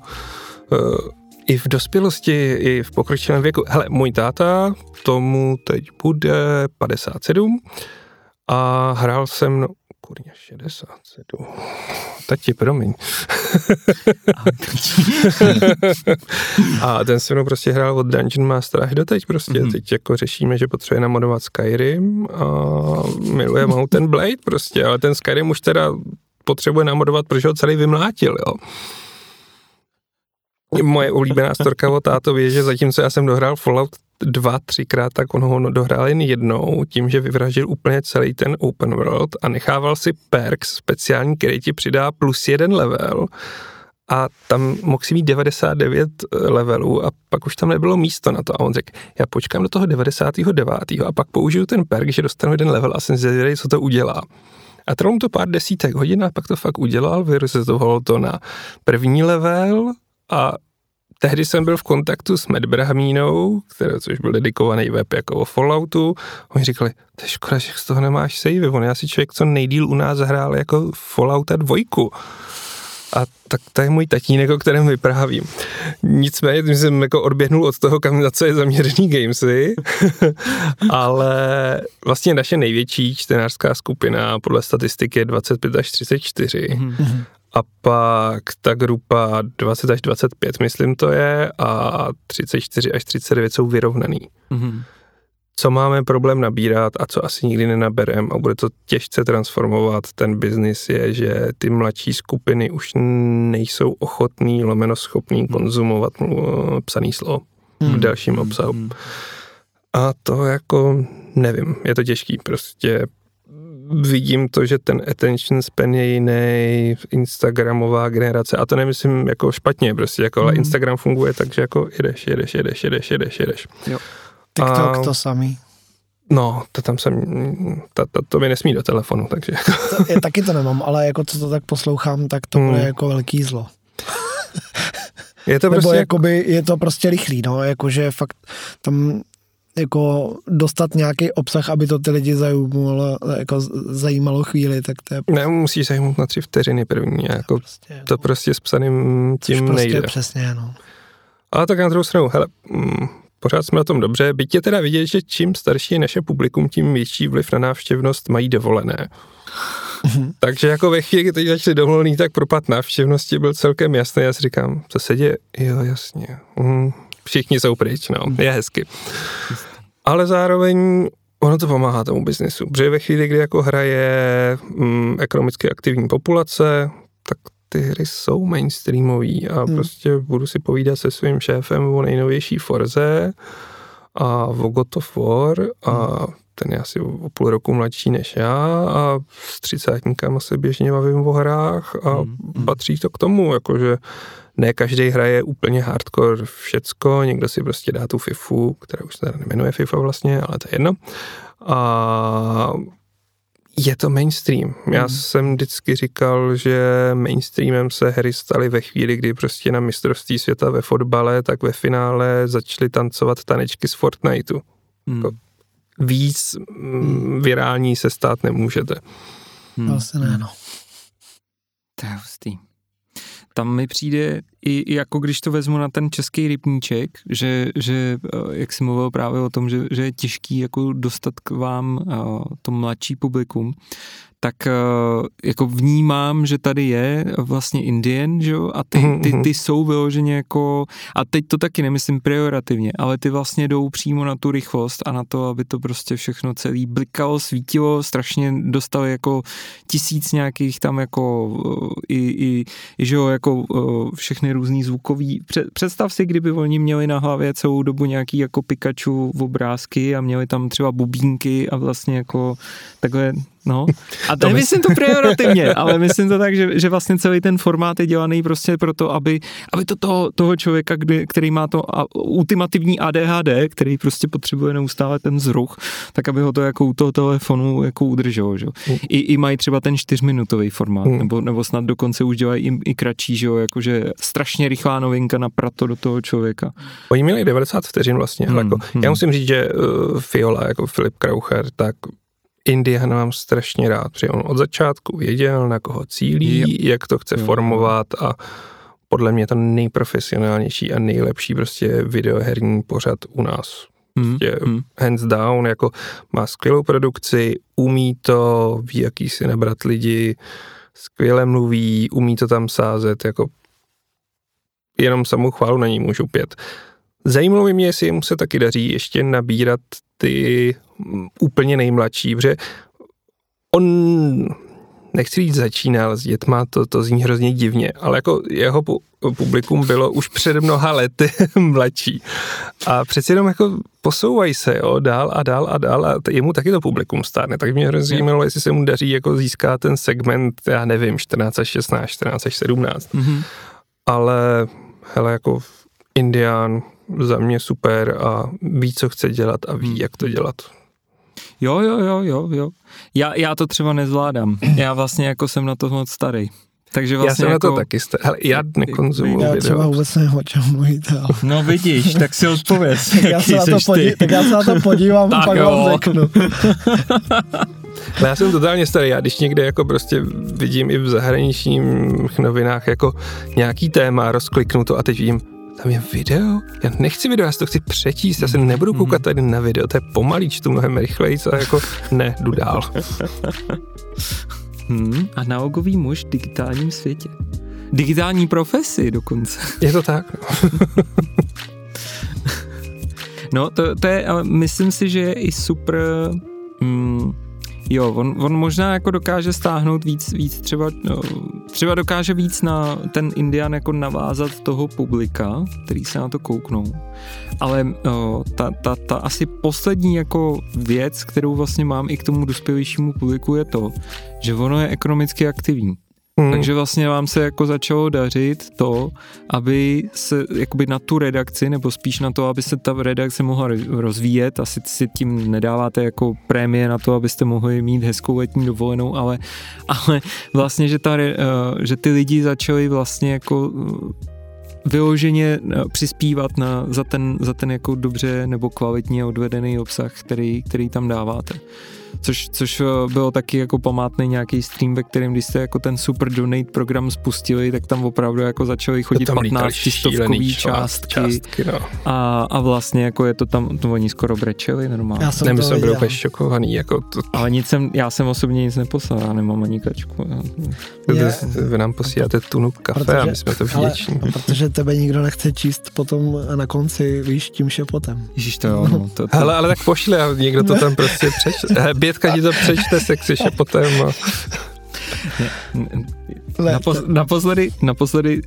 I v dospělosti, i v pokročilém věku. Hele, můj táta, tomu teď bude 57 a hrál jsem, 67. Tati, promiň. A ten se mnou prostě hrál od Dungeon Mastera až doteď prostě. Teď jako řešíme, že potřebuje namodovat Skyrim a miluje Mountain Blade prostě, ale ten Skyrim už teda potřebuje namodovat, protože ho celý vymlátil, jo. Moje oblíbená storka o tátovi je, že zatímco já jsem dohrál Fallout 2 třikrát, tak on ho dohrál jen jednou, tím, že vyvraždil úplně celý ten open world a nechával si perks speciální, který ti přidá +1 level a tam mohl si mít 99 levelů a pak už tam nebylo místo na to a on řekl, já počkám do toho 99. a pak použiju ten perk, že dostanu 1 level a jsem zvědavý, co to udělá. A trvalo to pár desítek hodin a pak to fakt udělal, vyrozetovalo to na první level a tehdy jsem byl v kontaktu s Medbrahmínou, což byl dedikovaný web jako o Falloutu. Oni říkali, to je škoda, že z toho nemáš save. On je asi člověk, co nejdýl u nás hrál jako Fallouta 2. A tak to je můj tatínek, o kterém vyprávím. Nicméně, tím jsem jako odběhnul od toho, kam na co je zaměřený Gamesy, ale vlastně naše největší čtenářská skupina podle statistiky je 25 až 34 a pak ta grupa 20 až 25, myslím to je, a 34 až 39 jsou vyrovnaný. Co máme problém nabírat a co asi nikdy nenaberem a bude to těžce transformovat ten biznis je, že ty mladší skupiny už nejsou ochotný, schopný konzumovat psaný slovo v dalším obsahu. A to jako nevím, je to těžký, prostě vidím to, že ten attention span je jiný, instagramová generace a to nemyslím jako špatně, prostě jako ale Instagram funguje tak, že jako jedeš. Jo. TikTok to samý. No, to tam jsem, to mi nesmí do telefonu, takže jako. Já taky to nemám, ale jako co to tak poslouchám, tak to bude jako velký zlo. Je to prostě. Nebo jakoby, je to prostě rychlý, no, jakože fakt tam jako dostat nějaký obsah, aby to ty lidi zajímalo chvíli, tak to je prostě. Ne, musíš zajímat na 3 vteřiny první, jako prostě, to prostě s psaným tím prostě nejde. Přesně, no. Ale tak na druhou stranu, hele, pořád jsme na tom dobře, byť je teda vidět, že čím starší je naše publikum, tím větší vliv na návštěvnost mají dovolené. Takže jako ve chvíli, kdy teď začali dovolený, tak propad návštěvnosti byl celkem jasný. Já si říkám, co se děje? Jo, jasně. Všichni jsou pryč, no, je hezky. Ale zároveň ono to pomáhá tomu biznesu, protože ve chvíli, kdy jako hraje ekonomicky aktivní populace, tak ty hry jsou mainstreamový a prostě budu si povídat se svým šéfem o nejnovější Forze a o God of War a ten je asi o půl roku mladší než já a s 30kama se běžně bavím o hrách a patří to k tomu, jakože ne každý hraje úplně hardcore všecko, někdo si prostě dá tu Fifu, která už se nemenuje Fifa vlastně, ale to je jedno a je to mainstream. Já jsem vždycky říkal, že mainstreamem se hry staly ve chvíli, kdy prostě na mistrovství světa ve fotbale, tak ve finále začaly tancovat tanečky z Fortniteu. Jako víc virální se stát nemůžete. Vlastně ne, no. To je hustý. Tam mi přijde, i jako když to vezmu na ten český rybníček, že jak jsi mluvil právě o tom, že je těžký jako dostat k vám to mladší publikum, tak jako vnímám, že tady je vlastně Indian, že jo, a ty jsou vyloženě jako, a teď to taky nemyslím pejorativně, ale ty vlastně jdou přímo na tu rychlost a na to, aby to prostě všechno celý blikalo, svítilo, strašně dostali jako 1000 nějakých tam jako i že jo, jako všechny různý zvukový, představ si, kdyby oni měli na hlavě celou dobu nějaký jako Pikachu obrázky a měli tam třeba bubínky a vlastně jako takové. No, a to nemyslím to pejorativně, ale myslím to tak, že vlastně celý ten formát je dělaný prostě proto, aby to toho člověka, který má to ultimativní ADHD, který prostě potřebuje neustále ten vzruch, tak aby ho to jako u toho telefonu jako udrželo, že? I mají třeba ten 4minutový formát, nebo snad dokonce už dělají i kratší, že jo, jakože strašně rychlá novinka na prato do toho člověka. Oni měli 90 vteřin vlastně, jako. Já musím říct, že Fiola, jako Filip Kraucher, tak Indiana mám strašně rád, protože on od začátku věděl, na koho cílí, jak to chce formovat a podle mě to nejprofesionálnější a nejlepší prostě videoherní pořad u nás. Prostě hands down, jako má skvělou produkci, umí to, ví, jaký si nabrat lidi, skvěle mluví, umí to tam sázet, jako jenom samou chválu na ní můžu pět. Zajímalo by mě, jestli jim se taky daří ještě nabírat ty úplně nejmladší, protože on, nechci říct začínal s dětma, to zní hrozně divně, ale jako jeho publikum bylo už před mnoha lety mladší. A přeci jenom jako posouvají se, jo, dál a jemu taky to publikum stárne, tak mě hrozně zajímalo, jestli se mu daří jako získat ten segment, já nevím, 14 až 16, 14 až 17. Ale, hele, jako Indián za mě super a ví, co chce dělat a ví, jak to dělat. Jo. Já to třeba nezvládám. Já vlastně jako jsem na to moc starý. Takže vlastně já jsem jako... na to taky ale já nekonzumuji video. Já třeba vůbec neho, čeho mluvíte. Ale... No vidíš, tak si odpověz. Tak já se na to podívám a pak vám řeknu. Já jsem totálně starý, já když někde jako prostě vidím i v zahraničních novinách jako nějaký téma, rozkliknu to a teď vidím, tam je video? Já nechci video, já si to chci přečíst, já se nebudu koukat tady na video, to je pomalý, čtu mnohem rychlejc a jako ne, jdu dál. Analogový muž v digitálním světě. Digitální profesi dokonce. Je to tak. No, to je, ale myslím si, že je i super... Jo, on možná jako dokáže stáhnout víc třeba dokáže víc na ten Indian jako navázat toho publika, který se na to kouknou. Ale ta asi poslední jako věc, kterou vlastně mám i k tomu dospělejšímu publiku je to, že ono je ekonomicky aktivní. Takže vlastně vám se jako začalo dařit to, aby se jakoby na tu redakci, nebo spíš na to, aby se ta redakce mohla rozvíjet, asi si tím nedáváte jako prémie na to, abyste mohli mít hezkou letní dovolenou, ale vlastně, že ty lidi začali vlastně jako vyloženě přispívat za ten jako dobře nebo kvalitně odvedený obsah, který tam dáváte. Což bylo taky jako památný nějaký stream, ve kterým, když jste jako ten super donate program spustili, tak tam opravdu jako začaly chodit 15 000 částky no. a vlastně jako je to tam, to oni skoro brečeli normálně. My jsme byli úplně šokovaný. Jako to... Ale já jsem osobně nic neposlal, já nemám ani kačku. Vy nám posíláte tunu kafe a my jsme to vděční. Protože tebe nikdo nechce číst potom na konci, víš, tím šepotem. Ježíš, to jo. No, to... Ale tak pošli a někdo to tam prostě přečte. Bětka ti to přečte sexy šepotem. Naposledy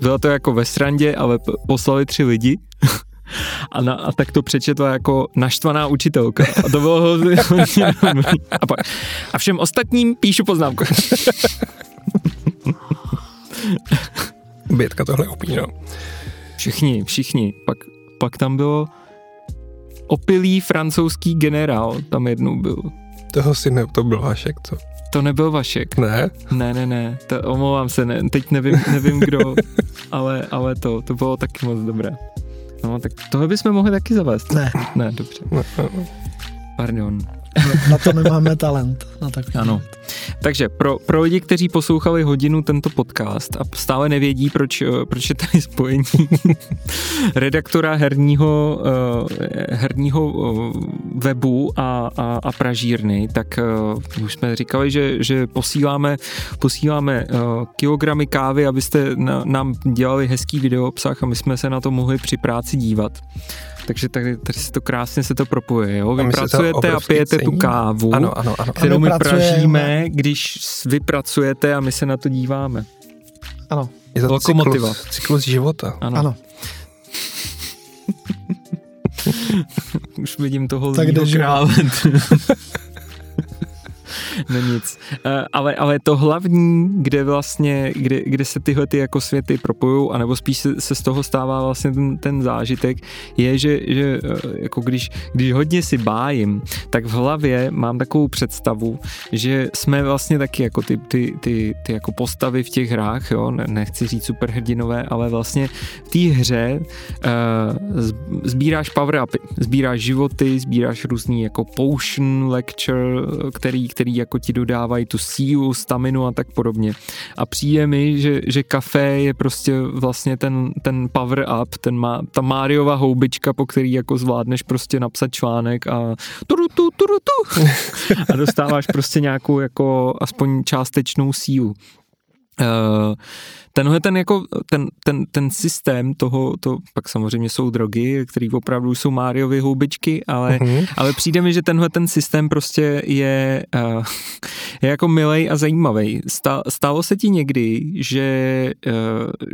bylo to jako ve srandě, ale poslali 3 lidi a tak to přečetla jako naštvaná učitelka. A to bylo hodně. A všem ostatním píšu poznámku. Bětka tohle opí, no. Všichni. Pak tam bylo opilý francouzský generál, tam jednou byl. To byl Vašek, co? To nebyl Vašek. Ne? Ne, omlouvám se, ne, teď nevím kdo, ale to bylo taky moc dobré. No, tak tohle bychom mohli taky zavést. Ne, dobře. Ne. Pardon. Na to nemáme talent. Na takový ano. Talent. Takže pro lidi, kteří poslouchali hodinu tento podcast a stále nevědí, proč je tady spojení redaktora herního webu a pražírny, tak už jsme říkali, že posíláme kilogramy kávy, abyste nám dělali hezký videoobsah a my jsme se na to mohli při práci dívat. Takže tady se to krásně propuje, jo? Vy pracujete a pijete tu kávu, ano. Kterou my pražíme, když vy pracujete a my se na to díváme. Ano. Je to lokomotiva. Cyklus života. Ano. Už vidím toho zlýho krále. No nic. Ale to hlavní, kde se tyhle ty jako světy propojují, anebo spíš se z toho stává vlastně ten zážitek, je, že jako když hodně si bájím, tak v hlavě mám takovou představu, že jsme vlastně taky jako ty jako postavy v těch hrách, jo, nechci říct superhrdinové, ale vlastně v té hře sbíráš power-upy, sbíráš životy, sbíráš různý jako potion lecture, který jako ti dodávají tu sílu, staminu a tak podobně. A přijde mi, že kafe je prostě vlastně ten power up, ta Máriova houbička, po který jako zvládneš prostě napsat článek a turutu. A dostáváš prostě nějakou jako aspoň částečnou sílu. Tenhle systém toho, to pak samozřejmě jsou drogy, které opravdu jsou Máriovy houbičky, ale přijde mi, že tenhle systém prostě je jako milej a zajímavý. Stalo se ti někdy,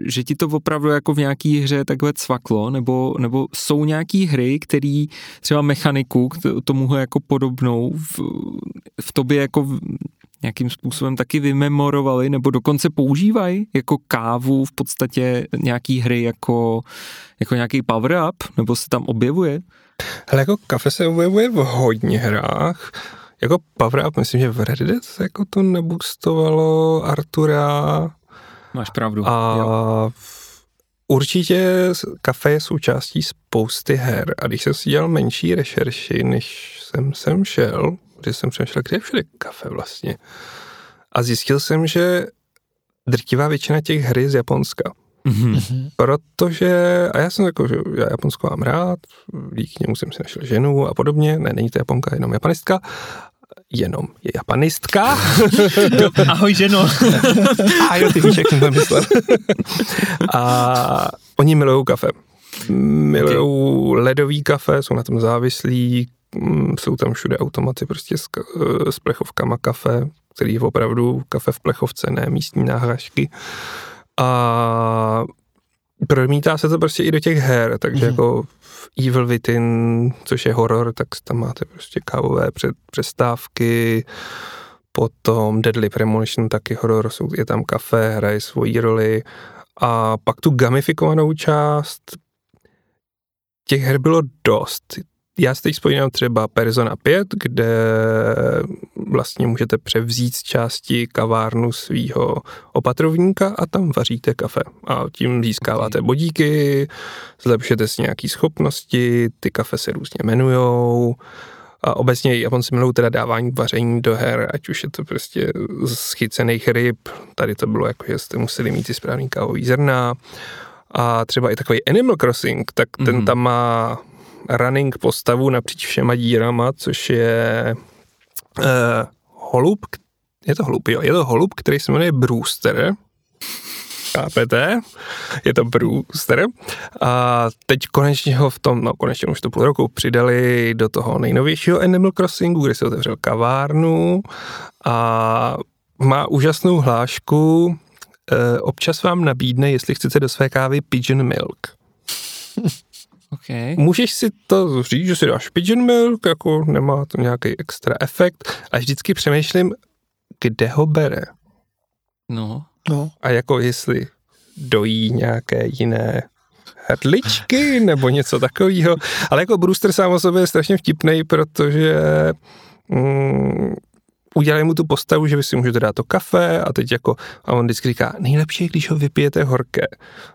že ti to opravdu jako v nějaký hře takhle cvaklo, nebo jsou nějaký hry, které třeba mechaniku k tomuhle jako podobnou v tobě jako nějakým způsobem taky vymemorovali, nebo dokonce používají jako kávu v podstatě nějaký hry jako nějaký power-up, nebo se tam objevuje? Hele, jako kafe se objevuje v hodně hrách. Jako power up, myslím, že v Red Dead jako to neboostovalo Artura. Máš pravdu. A jo. Určitě kafe je součástí spousty her a když jsem si dělal menší rešerši, než jsem sem šel, když jsem přemýšlel, kde je všude kafe vlastně. A zjistil jsem, že drtivá většina těch her je z Japonska. Mm-hmm. Protože, a já jsem řekl, že já Japonsko mám rád, díky němu jsem si našel ženu a podobně, ne, není to Japonka, jenom japanistka, je japanistka. Ahoj, ženo. A jo, ty víš, jak jsem to myslel. A oni milujou kafe. Milujou ledový kafe, jsou na tom závislí, jsou tam všude automaty prostě s plechovkama kafe, který je opravdu kafe v plechovce, ne místní náhražky. A promítá se to prostě i do těch her, takže jako v Evil Within, což je horor, tak tam máte prostě kávové přestávky, potom Deadly Premonition, taky horor, je tam kafe, hraje svoji roli a pak tu gamifikovanou část těch her bylo dost. Já si teď vzpomínám třeba Persona 5, kde vlastně můžete převzít z části kavárnu svýho opatrovníka a tam vaříte kafe. A tím získáváte bodíky, zlepšete si nějaký schopnosti, ty kafe se různě jmenujou. A obecně Japonci milují teda dávání vaření do her, ať už je to prostě z chycených ryb. Tady to bylo jako, že jste museli mít ty správný kávový zrna. A třeba i takový Animal Crossing, tak ten tam má running postavu napříč všema dírama, což je holub, je to holub, který se jmenuje Brewster, chápete, je to Brewster a teď konečně ho konečně už to půl roku přidali do toho nejnovějšího Animal Crossingu, kde se otevřel kavárnu a má úžasnou hlášku, občas vám nabídne, jestli chcete do své kávy pigeon milk. Okay. Můžeš si to říct, že si dáš pigeon milk, jako nemá to nějaký extra efekt, a vždycky přemýšlím, kde ho bere. No. A jako jestli dojí nějaké jiné hrdličky nebo něco takového, ale jako Brewster sám o sobě je strašně vtipnej, protože udělali mu tu postavu, že vy si můžete dát to kafe a teď jako, a on vždycky říká, nejlepší je, když ho vypijete horké.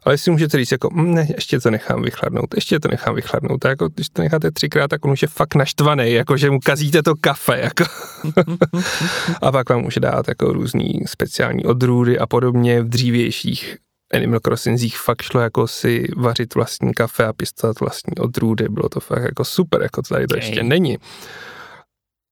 Ale si můžete říct jako, ne, ještě to nechám vychladnout. A jako, když to necháte 3x, tak on už je fakt naštvaný, jako, že mu kazíte to kafe, jako. A pak vám může dát jako různý speciální odrůdy a podobně. V dřívějších Animal Crossinzích fakt šlo jako si vařit vlastní kafe a pěstovat vlastní odrůdy. Bylo to fakt jako super, jako tady to ještě není.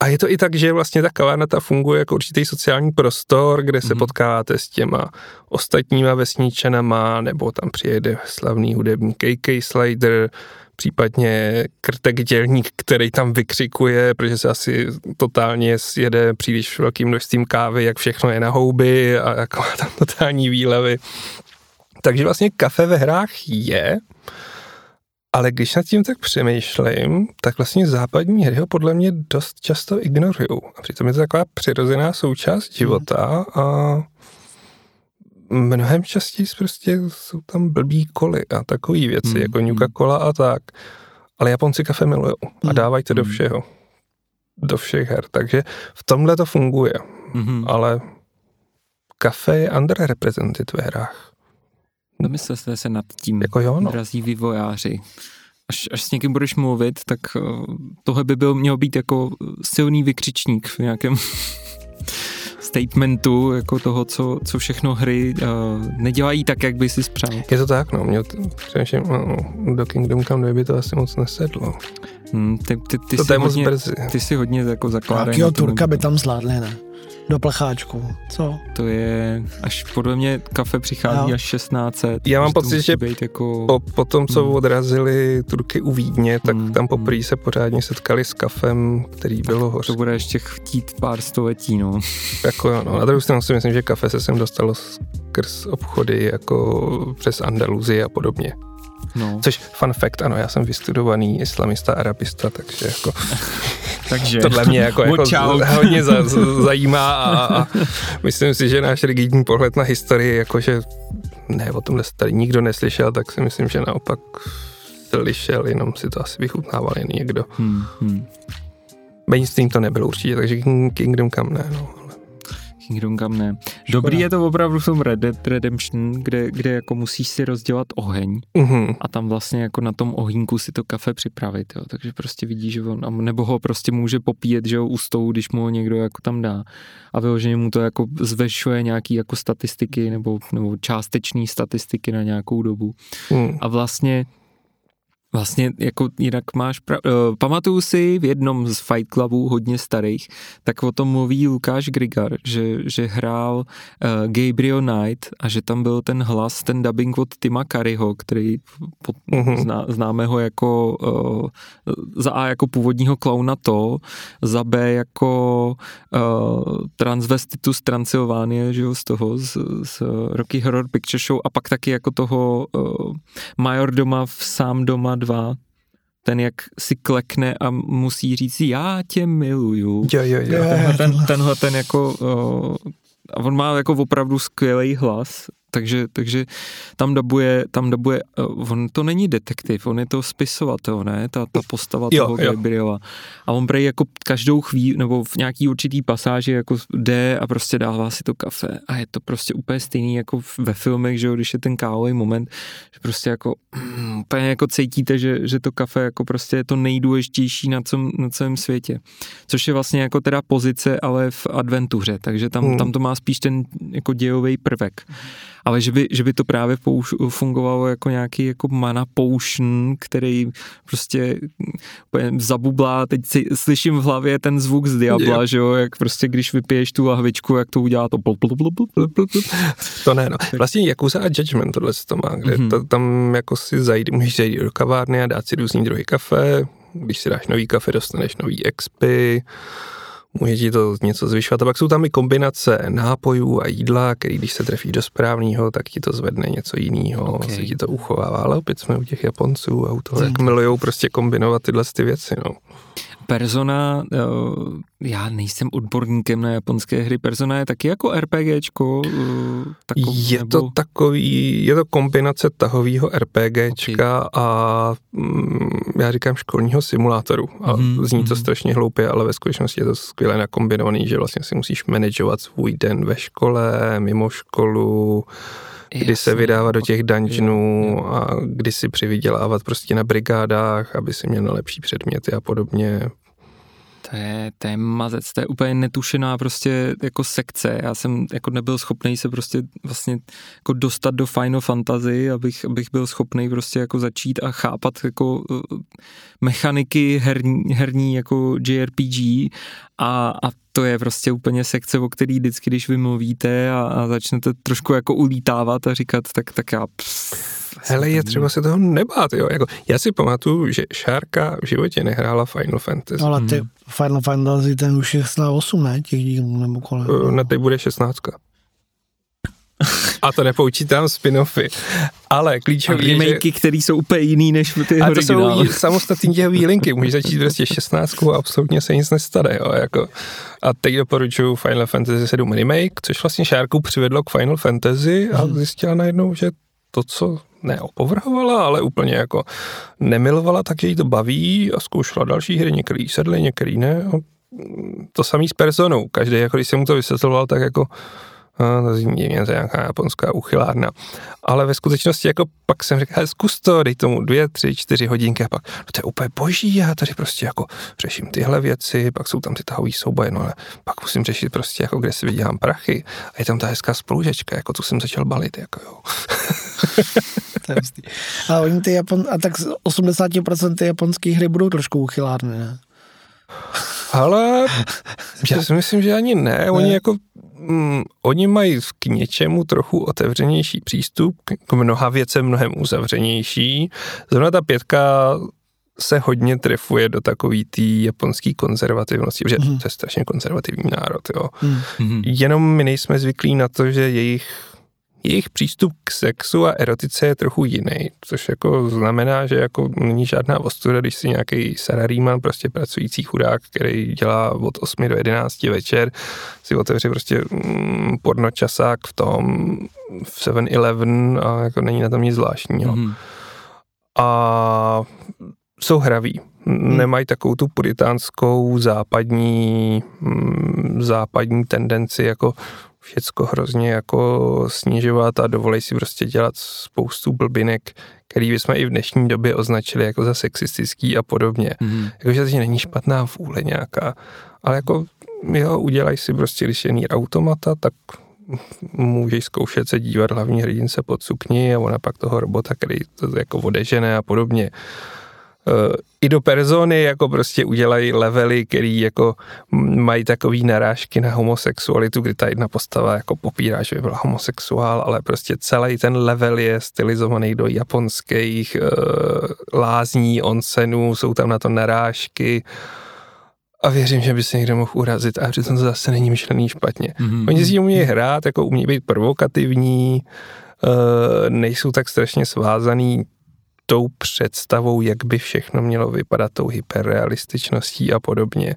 A je to i tak, že vlastně ta kavárna ta funguje jako určitý sociální prostor, kde se potkáte s těma ostatníma vesničanama, nebo tam přijede slavný hudební KK Slider, případně Krtek Dělník, který tam vykřikuje, protože se asi totálně sjede příliš velkým množstvím kávy, jak všechno je na houby a jak má tam totální výlevy. Takže vlastně kafe ve hrách je... Ale když nad tím tak přemýšlím, tak vlastně západní hry ho podle mě dost často ignorují. A přitom je to taková přirozená součást života a mnohem častěji prostě jsou tam blbý koly a takový věci, jako Nuka-Cola a tak. Ale Japonci kafe milujou a dávají to do všeho. Do všech her. Takže v tomhle to funguje. Ale kafe je underrepresented ve hrách. Domyslel jste se nad tím, jako jo, no. Drazí vývojáři. Až s někým budeš mluvit, tak tohle by mělo být jako silný vykřičník v nějakém statementu, jako toho, co všechno hry nedělají tak, jak by si spřál. Je to tak, no. Mě přemýšlím, do Kingdom Come 2 by to asi moc nesedlo. Ty si hodně jako zakládají. Jakýho Turka by tam zvládli, ne? Do placháčku, co? To je, až podle mě kafe přichází až 1600. Já mám pocit, že jako... po tom, co odrazili Turky u Vídně, tak tam poprvé se pořádně setkali s kafem, který bylo hořké. To bude ještě chtít pár století, no. Jako jo, no. Na druhou stranu si myslím, že kafe se sem dostalo skrz obchody, jako přes Andaluzii a podobně. No. Což fun fact, ano, já jsem vystudovaný islamista, arabista, takže jako... Takže tohle mě jako hodně zajímá a myslím si, že náš rigidní pohled na historii, jakože ne, o tomhle tady nikdo neslyšel, tak si myslím, že naopak slyšel, jenom si to asi vychutnával jen někdo. mainstream to nebyl určitě, takže Kingdom Come ne, no. Kingdom Come ne. Dobrý je to opravdu v tom Red Dead Redemption, kde jako musíš si rozdělat oheň a tam vlastně jako na tom ohýnku si to kafe připravit, jo. Takže prostě vidíš, že on, nebo ho prostě může popíjet, že jo, ústou, když mu ho někdo jako tam dá. A vyloženě mu to jako zvyšuje nějaký jako statistiky nebo částečný statistiky na nějakou dobu. A vlastně jako jinak máš pamatuju si v jednom z Fight Clubů hodně starých, tak o tom mluví Lukáš Grigar, že hrál Gabriel Knight a že tam byl ten hlas, ten dubbing od Tima Curryho, který známe ho jako za A jako původního klauna to, za B jako transvestitu z Transylvánie, že jo, z toho z Rocky Horror Picture Show a pak taky jako toho majordoma v Sám doma 2, ten jak si klekne a musí říct já tě miluju. Jo. Tenhle jako on má jako opravdu skvělý hlas, takže tam dabuje on to není detektiv, on je to spisovatel, ne? Ta postava toho Gabriela. A on prej jako každou chvíli nebo v nějaký určitý pasáži jako jde a prostě dává si to kafe a je to prostě úplně stejný jako ve filmech, že jo, když je ten kávový moment, že prostě jako úplně jako cítíte, že to kafe jako prostě je to nejdůležitější na celém světě. Což je vlastně jako teda pozice, ale v adventuře, takže tam to má spíš ten jako dějový prvek. Ale že by to právě fungovalo jako nějaký jako mana potion, který prostě zabublá, teď si slyším v hlavě ten zvuk z Diabla, že jo, jak prostě když vypiješ tu lahvičku, jak to udělá to To ne, no. Vlastně Yakuza a Judgment tohle se to má, kde tam jako si můžeš zajít do kavárny a dát si různý druhy kafe, když si dáš nový kafe, dostaneš nový expy, může ti to něco zvyšovat. A pak jsou tam i kombinace nápojů a jídla, který když se trefí do správného, tak ti to zvedne něco jiného, se ti to uchovává. Ale opět jsme u těch Japonců a u toho, jak milujou prostě kombinovat tyhle ty věci, no. Persona, já nejsem odborníkem na japonské hry, Persona je taky jako RPGčko? Je to kombinace tahového RPGčka a já říkám školního simulátoru. A zní to strašně hloupě, ale ve skutečnosti je to skvěle nakombinovaný, že vlastně si musíš manažovat svůj den ve škole, mimo školu, kdy se vydávat do těch dungeonů a kdy si přivydělávat prostě na brigádách, aby si měl lepší předměty a podobně. To je mazec, to je úplně netušená prostě jako sekce. Já jsem jako nebyl schopnej se prostě vlastně jako dostat do Final Fantasy, abych byl schopnej prostě jako začít a chápat jako mechaniky herní jako JRPG a to je prostě úplně sekce, o který vždycky, když vy mluvíte a začnete trošku jako ulítávat a říkat, tak já... Hele, je třeba se toho nebát, jo. Jako, já si pamatuju, že Šárka v životě nehrála Final Fantasy. Ale ty Final Fantasy, ten už je 8, ne? Těch dílů nebo kolem. Na teď bude 16. A to nepoučítám spin-offy. Ale klíčový je, že... který jsou úplně jiný než ty originály. A to jsou samostatný dějový linky. Můžeš začít prostě 16 a absolutně se nic nestane. Jo, jako. A teď doporučuji Final Fantasy 7 remake, což vlastně Šárku přivedlo k Final Fantasy a zjistila najednou, že to, co neopovrhovala, ale úplně jako nemilovala, tak jej to baví a zkoušela další hry, některý sedly, některý ne. A to samý s Personou. Každý, jako když jsem mu to vysvětloval, tak jako to zní nějaká japonská uchylárna. Ale ve skutečnosti jako pak jsem řekl, zkus to, dej tomu 2, 3, 4 hodinky a pak, to je úplně boží, já tady prostě jako řeším tyhle věci, pak jsou tam ty tahový souboje, no ale pak musím řešit prostě jako, kde si vydělám prachy a je tam ta hezká spolužečka, jako tu jsem začal balit, jako jo. A oni ty a tak 80% ty japonských hry budou trošku uchylárny, ne? Ale já si myslím, že ani ne. Oni jako oni mají k něčemu trochu otevřenější přístup, k mnoha věcem mnohem uzavřenější. Zrovna ta 5 se hodně trefuje do takový tý japonský konzervativnosti, protože to je strašně konzervativní národ, jo. Jenom my nejsme zvyklí na to, že jejich přístup k sexu a erotice je trochu jiný, což jako znamená, že jako není žádná ostuda, když si nějaký salaryman, prostě pracující chudák, který dělá od 8 do 11 večer, si otevře prostě pornočasák v 7-Eleven a jako není na tom nic zvláštního. A jsou hraví. Nemají takovou tu puritánskou západní tendenci jako všecko hrozně jako snižovat a dovolej si prostě dělat spoustu blbinek, který bychom i v dnešní době označili jako za sexistický a podobně. Jakože to není špatná vůle nějaká, ale jako jo, udělaj si prostě, když je automata, tak můžeš zkoušet se dívat hlavní hrdince pod sukni a ona pak toho robota, který to jako odežene a podobně. I do persony jako prostě udělají levely, který jako mají takový narážky na homosexualitu, kdy ta jedna postava jako popírá, že by byla homosexuál, ale prostě celý ten level je stylizovaný do japonských lázní, onsenů, jsou tam na to narážky a věřím, že by se někdo mohl urazit a přitom to zase není myšlený špatně. Oni si umějí hrát, jako umějí být provokativní, nejsou tak strašně svázaný tou představou, jak by všechno mělo vypadat, tou hyperrealističností a podobně.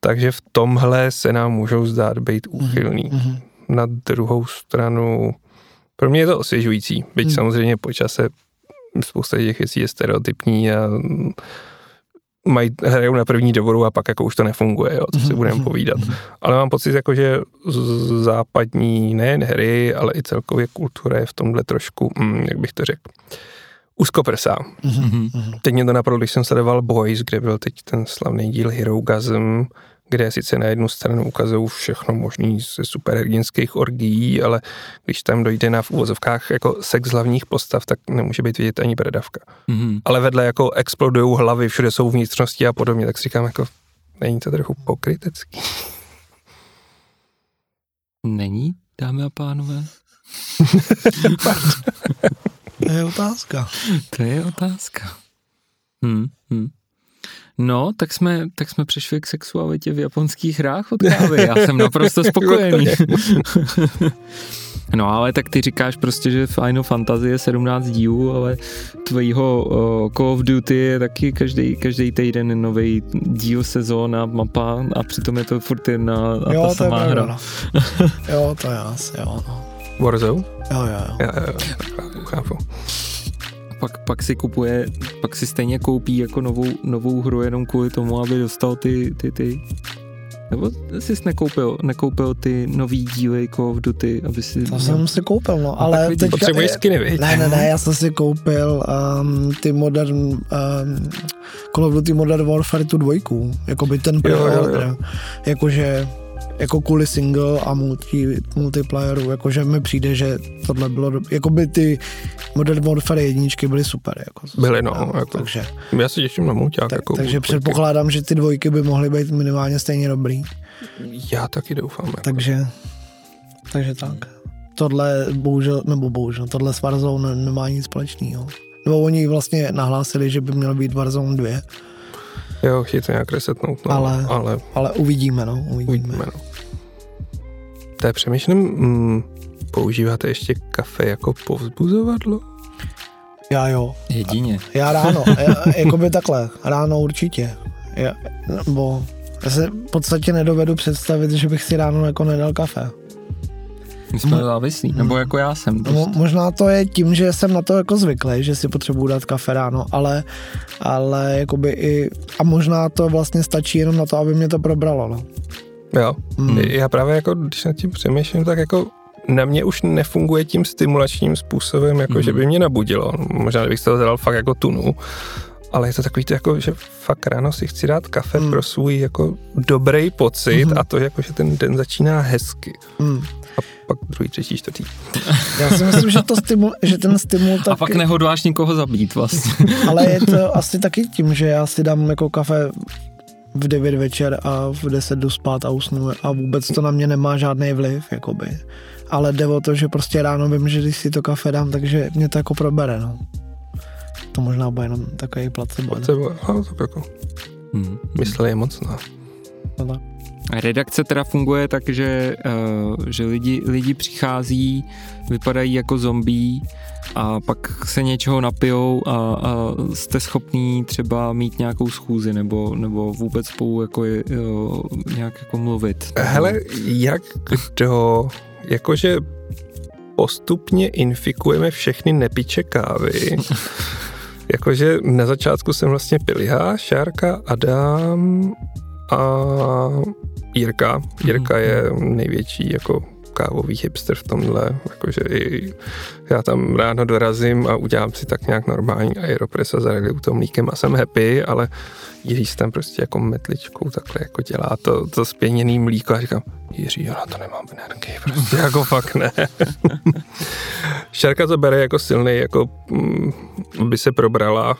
Takže v tomhle se nám můžou zdát být úchylný. Na druhou stranu, pro mě je to osvěžující, byť samozřejmě po čase spousta těch věcí je stereotypní a hrajou na první doboru a pak jako už to nefunguje, jo, co si budeme povídat. Ale mám pocit, jako, že západní nejen hry, ale i celkově kultura je v tomhle trošku, jak bych to řekl, úzkoprsá. Teď mě to napadlo, když jsem sledoval Boys, kde byl teď ten slavný díl Herogasm, kde sice na jednu stranu ukazují všechno možný ze superhrdinských orgií, ale když tam dojde na v úvozovkách jako sex hlavních postav, tak nemůže být vidět ani bradavka. Ale vedle jako explodujou hlavy, všude jsou vnitřnosti a podobně, tak si říkám jako, není to trochu pokrytecký? Není, dámy a pánové? To je otázka. No, tak jsme přešli k sexualitě v japonských hrách od kávy. Já jsem naprosto spokojený. No, ale tak ty říkáš prostě, že Final Fantasy je 17 dílů, ale tvýho Call of Duty je taky každý týden nový díl, sezóna, mapa a přitom je to furt jedna a ta samá hra. Jo, to je asi, jo. Warzone? Jo. Pak si stejně koupí jako novou hru jenom kvůli tomu, aby dostal ty. Nebo jsi nekoupil ty nový díly Call of Duty, aby si... To jsem si koupil, no, ale teďka... Potřebuješ skiny, viď? Ne, já jsem si koupil ty Call of Duty Modern Warfare tu dvojku, jakoby ten preorder, jakože... jako kvůli single a multiplayeru, jakože mi přijde, že tohle bylo, jako by ty Modern Warfare jedničky byly super. Jako, byly, no. Jako, takže, já si těším na mulťák. Takže předpokládám, že ty dvojky by mohly být minimálně stejně dobrý. Já taky doufám. Jako. Takže tak. Tohle bohužel, tohle s Warzone nemá nic společného. Nebo oni vlastně nahlásili, že by měl být Warzone 2. Jo, chtějí to nějak resetnout, no. Ale uvidíme. To je přemýšlím, používáte ještě kafe jako povzbuzovadlo? Já jo. Jedině. Já ráno, jakoby takhle, ráno určitě. Já se v podstatě nedovedu představit, že bych si ráno jako nedal kafe. My jsme závislí, nebo jako já jsem. Prostě. Možná to je tím, že jsem na to jako zvyklý, že si potřebuji dát kafe ráno, ale jakoby i... A možná to vlastně stačí jenom na to, aby mě to probralo, no. Jo, já právě jako, když nad tím přemýšlím, tak jako na mě už nefunguje tím stimulačním způsobem, jako že by mě nabudilo. Možná, kdybych se to zadal fakt jako tunu, ale je to takový, to jako, že fakt ráno si chci dát kafe pro svůj jako dobrý pocit a to jako, že ten den začíná hezky. A pak druhý, třetí, čtvrtý. Já si myslím, že ten stimul... Taky... A pak nehodláš nikoho zabít vlastně. Ale je to asi taky tím, že já si dám jako kafe v 9 večer a v 10 jdu spát a usnu a vůbec to na mě nemá žádný vliv, jakoby. Ale jde o to, že prostě ráno vím, že když si to kafe dám, takže mě to jako probere, no. To možná bude jenom takový placebo. No, tak jako. Mysl je mocná. No tak. Redakce teda funguje tak, že lidi přichází, vypadají jako zombí a pak se něčeho napijou a jste schopní třeba mít nějakou schůzi nebo vůbec spolu jako nějak jako mluvit. Hele, jak to, jakože postupně infikujeme všechny nepiče kávy Jakože na začátku jsem vlastně pil já, Šárka, Adam a Jirka. Jirka je největší jako kávový hipster v tomhle, jakože i já tam ráno dorazím a udělám si tak nějak normální aeropress a zareliju to mlíkem a jsem happy, ale Jiří tam prostě jako metličkou takhle jako dělá to spěněný mlíko a říkám, Jiří, já na to nemám energii, prostě jako fakt ne. Šárka to bere jako silnej, jako by se probrala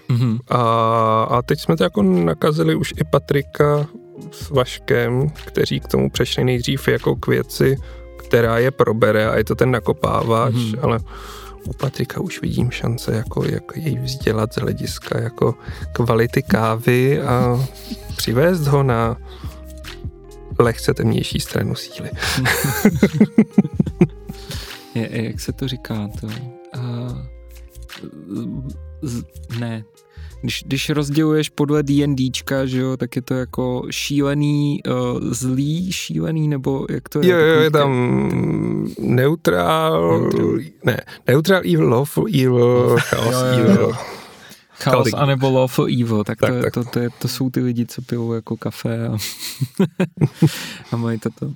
a teď jsme to jako nakazili už i Patrika s Vaškem, kteří k tomu přešli nejdřív jako k věci, která je probere a je to ten nakopávač, ale u Patrika už vidím šance, jak jej vzdělat z hlediska jako kvality kávy a přivést ho na lehce temnější stranu síly. Jak se to říká? Ne. Když rozděluješ podle D&Dčka, že jo, tak je to jako šílený, zlý, šílený, nebo jak to je? Jo, je tam neutral evil, lawful evil, chaos evil. Chaos anebo lawful evil, tak. To jsou ty lidi, co pijou jako kafe a, a mají toto.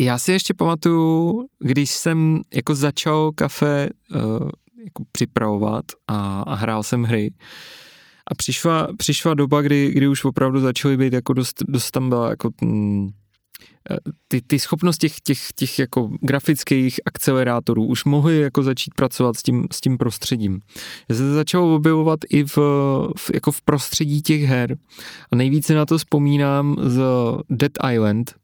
Já si ještě pamatuju, když jsem jako začal kafe jako připravovat a hrál jsem hry. A přišla doba, kdy už opravdu začaly být jako dost tam byla jako ty schopnosti těch jako grafických akcelerátorů už mohly jako začít pracovat s tím prostředím. Já se to začalo objevovat i v prostředí těch her. A nejvíce na to vzpomínám z Dead Island,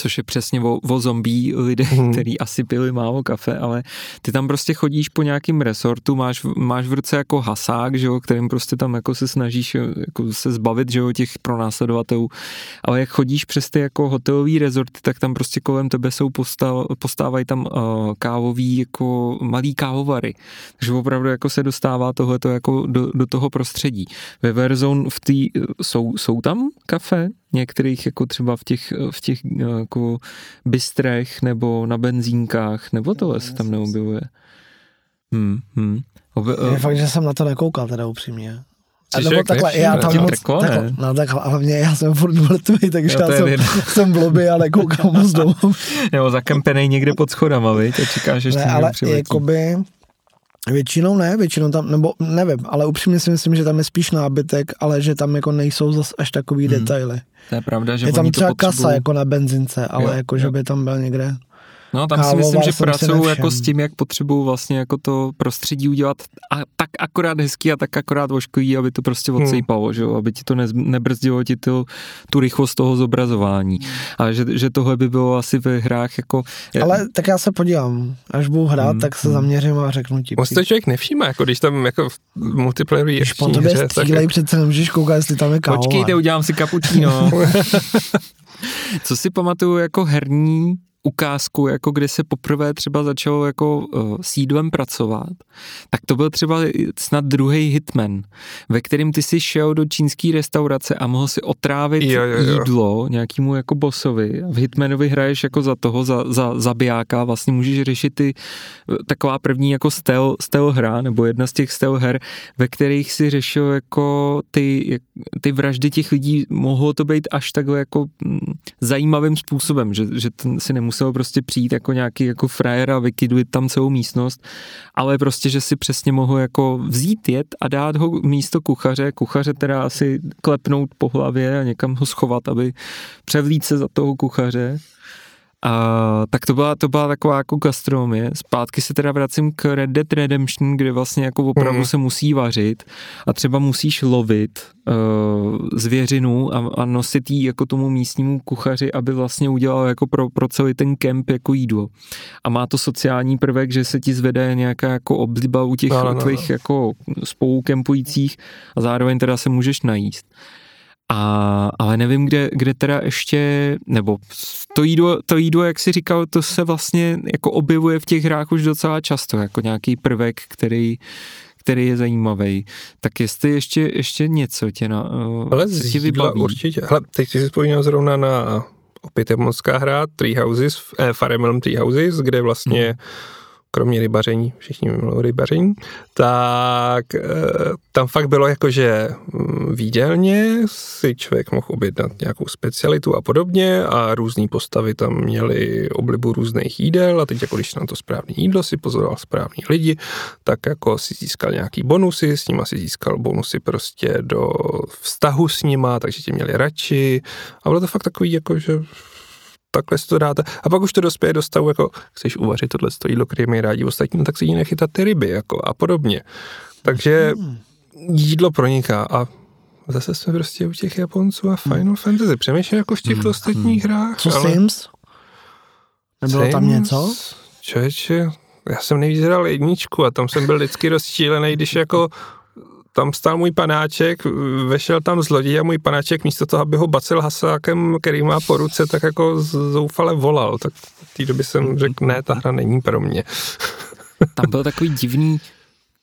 což je přesně o zombí lidech, který asi pili málo kafe, ale ty tam prostě chodíš po nějakým resortu, máš v ruce jako hasák, že jo, kterým prostě tam jako se snažíš jako se zbavit, že jo, těch pronásledovatelů, ale jak chodíš přes ty jako hotelový resorty, tak tam prostě kolem tebe jsou postávají tam kávový, jako malý kávovary, takže opravdu jako se dostává tohleto jako do toho prostředí. Ve Warzone jsou tam kafe? Některých jako třeba v těch jako bystrech nebo na benzínkách, nebo tohle se tam neobjevuje. Je fakt, že jsem na to nekoukal teda upřímně. Nebo takhle, já tam tak hlavně já jsem furt mrtvý, takže já jsem blbý a nekoukal moc domů. Nebo zakempenej někde pod schodama, viď? A čekáš, že tam někdo přiletí. Jakoby většinou tam, nebo nevím, ale upřímně si myslím, že tam je spíš nábytek, ale že tam jako nejsou zas až takový detaily. To je pravda, že je tam třeba kasa jako na benzince, ale jako že by tam byl někde. No tam si myslím, že pracují jako s tím, jak potřebují vlastně jako to prostředí udělat a tak akorát hezký a tak akorát ošklivý, aby to prostě odsejpalo, že jo, aby ti to nebrzdilo ti tu rychlost toho zobrazování. A že tohle by bylo asi ve hrách jako... Ale tak já se podívám, až budu hrát, tak se zaměřím a řeknu ti. Moc to člověk nevšímá, jako když tam jako v multiplayeru je po tobě střílej, tak... přece nemůžeš koukat, jestli tam je káva. Počkejte, udělám si cappuccino. Co si pamatuju jako herní ukázku, jako kdy se poprvé třeba začalo jako sídlem pracovat, tak to byl třeba snad druhý Hitman, ve kterým ty si šel do čínský restaurace a mohl si otrávit jídlo nějakému jako bossovi. V Hitmanovi hraješ jako za toho, za zabijáka, vlastně můžeš řešit ty taková první jako stealth hra, nebo jedna z těch stealth her, ve kterých si řešil jako ty vraždy těch lidí, mohlo to být až takhle jako zajímavým způsobem, že si nemusel prostě přijít jako nějaký jako frajer a vykydlit tam celou místnost, ale prostě, že si přesně mohl jako vzít jed a dát ho místo kuchaře teda asi klepnout po hlavě a někam ho schovat, aby převlít se za toho kuchaře. A tak to byla taková jako gastronomie. Zpátky se teda vracím k Red Dead Redemption, kde vlastně jako opravdu se musí vařit a třeba musíš lovit zvěřinu a nosit jí jako tomu místnímu kuchaři, aby vlastně udělal jako pro celý ten kemp jako jídlo. A má to sociální prvek, že se ti zvede nějaká jako obliba u těch tvých jako spolukempujících a zároveň teda se můžeš najíst. Ale nevím, kde teda ještě, nebo to jídlo, jak si říkal, to se vlastně jako objevuje v těch hrách už docela často, jako nějaký prvek, který je zajímavý. Tak jestli ještě něco tě na... Ale z jídla určitě. Hele, teď si vzpomínám zrovna na opět je monská hra Fire Emblem Three Houses, kde vlastně kromě rybaření, všichni mluví rybaření, tak tam fakt bylo jakože výdělně, si člověk mohl objednat nějakou specialitu a podobně a různý postavy tam měly oblibu různých jídel a teď jako když na to správné jídlo si pozoroval správný lidi, tak jako si získal nějaký bonusy, s nima si získal bonusy prostě do vztahu s nima, takže tě měli radši a bylo to fakt takový jakože takhle si to dáte. A pak už to dospěje do stavu, jako chceš uvařit tohle jídlo, které mi rádi ostatní, no tak si jí nechytat ty ryby, jako a podobně. Takže jídlo proniká a zase jsme prostě u těch Japonců a Final Fantasy. Přemýšlím jako v těch ostatních hrách. Co ale... Sims? Nebylo Sims? Tam něco? Člověče, já jsem nejvíc hrál jedničku a tam jsem byl vždycky rozčílený, když jako tam stál můj panáček, vešel tam zlodí a můj panáček místo toho, aby ho bacil hasákem, který má po ruce, tak jako zoufale volal. Tak v té době jsem řekl, ne, ta hra není pro mě. Tam byl takový divný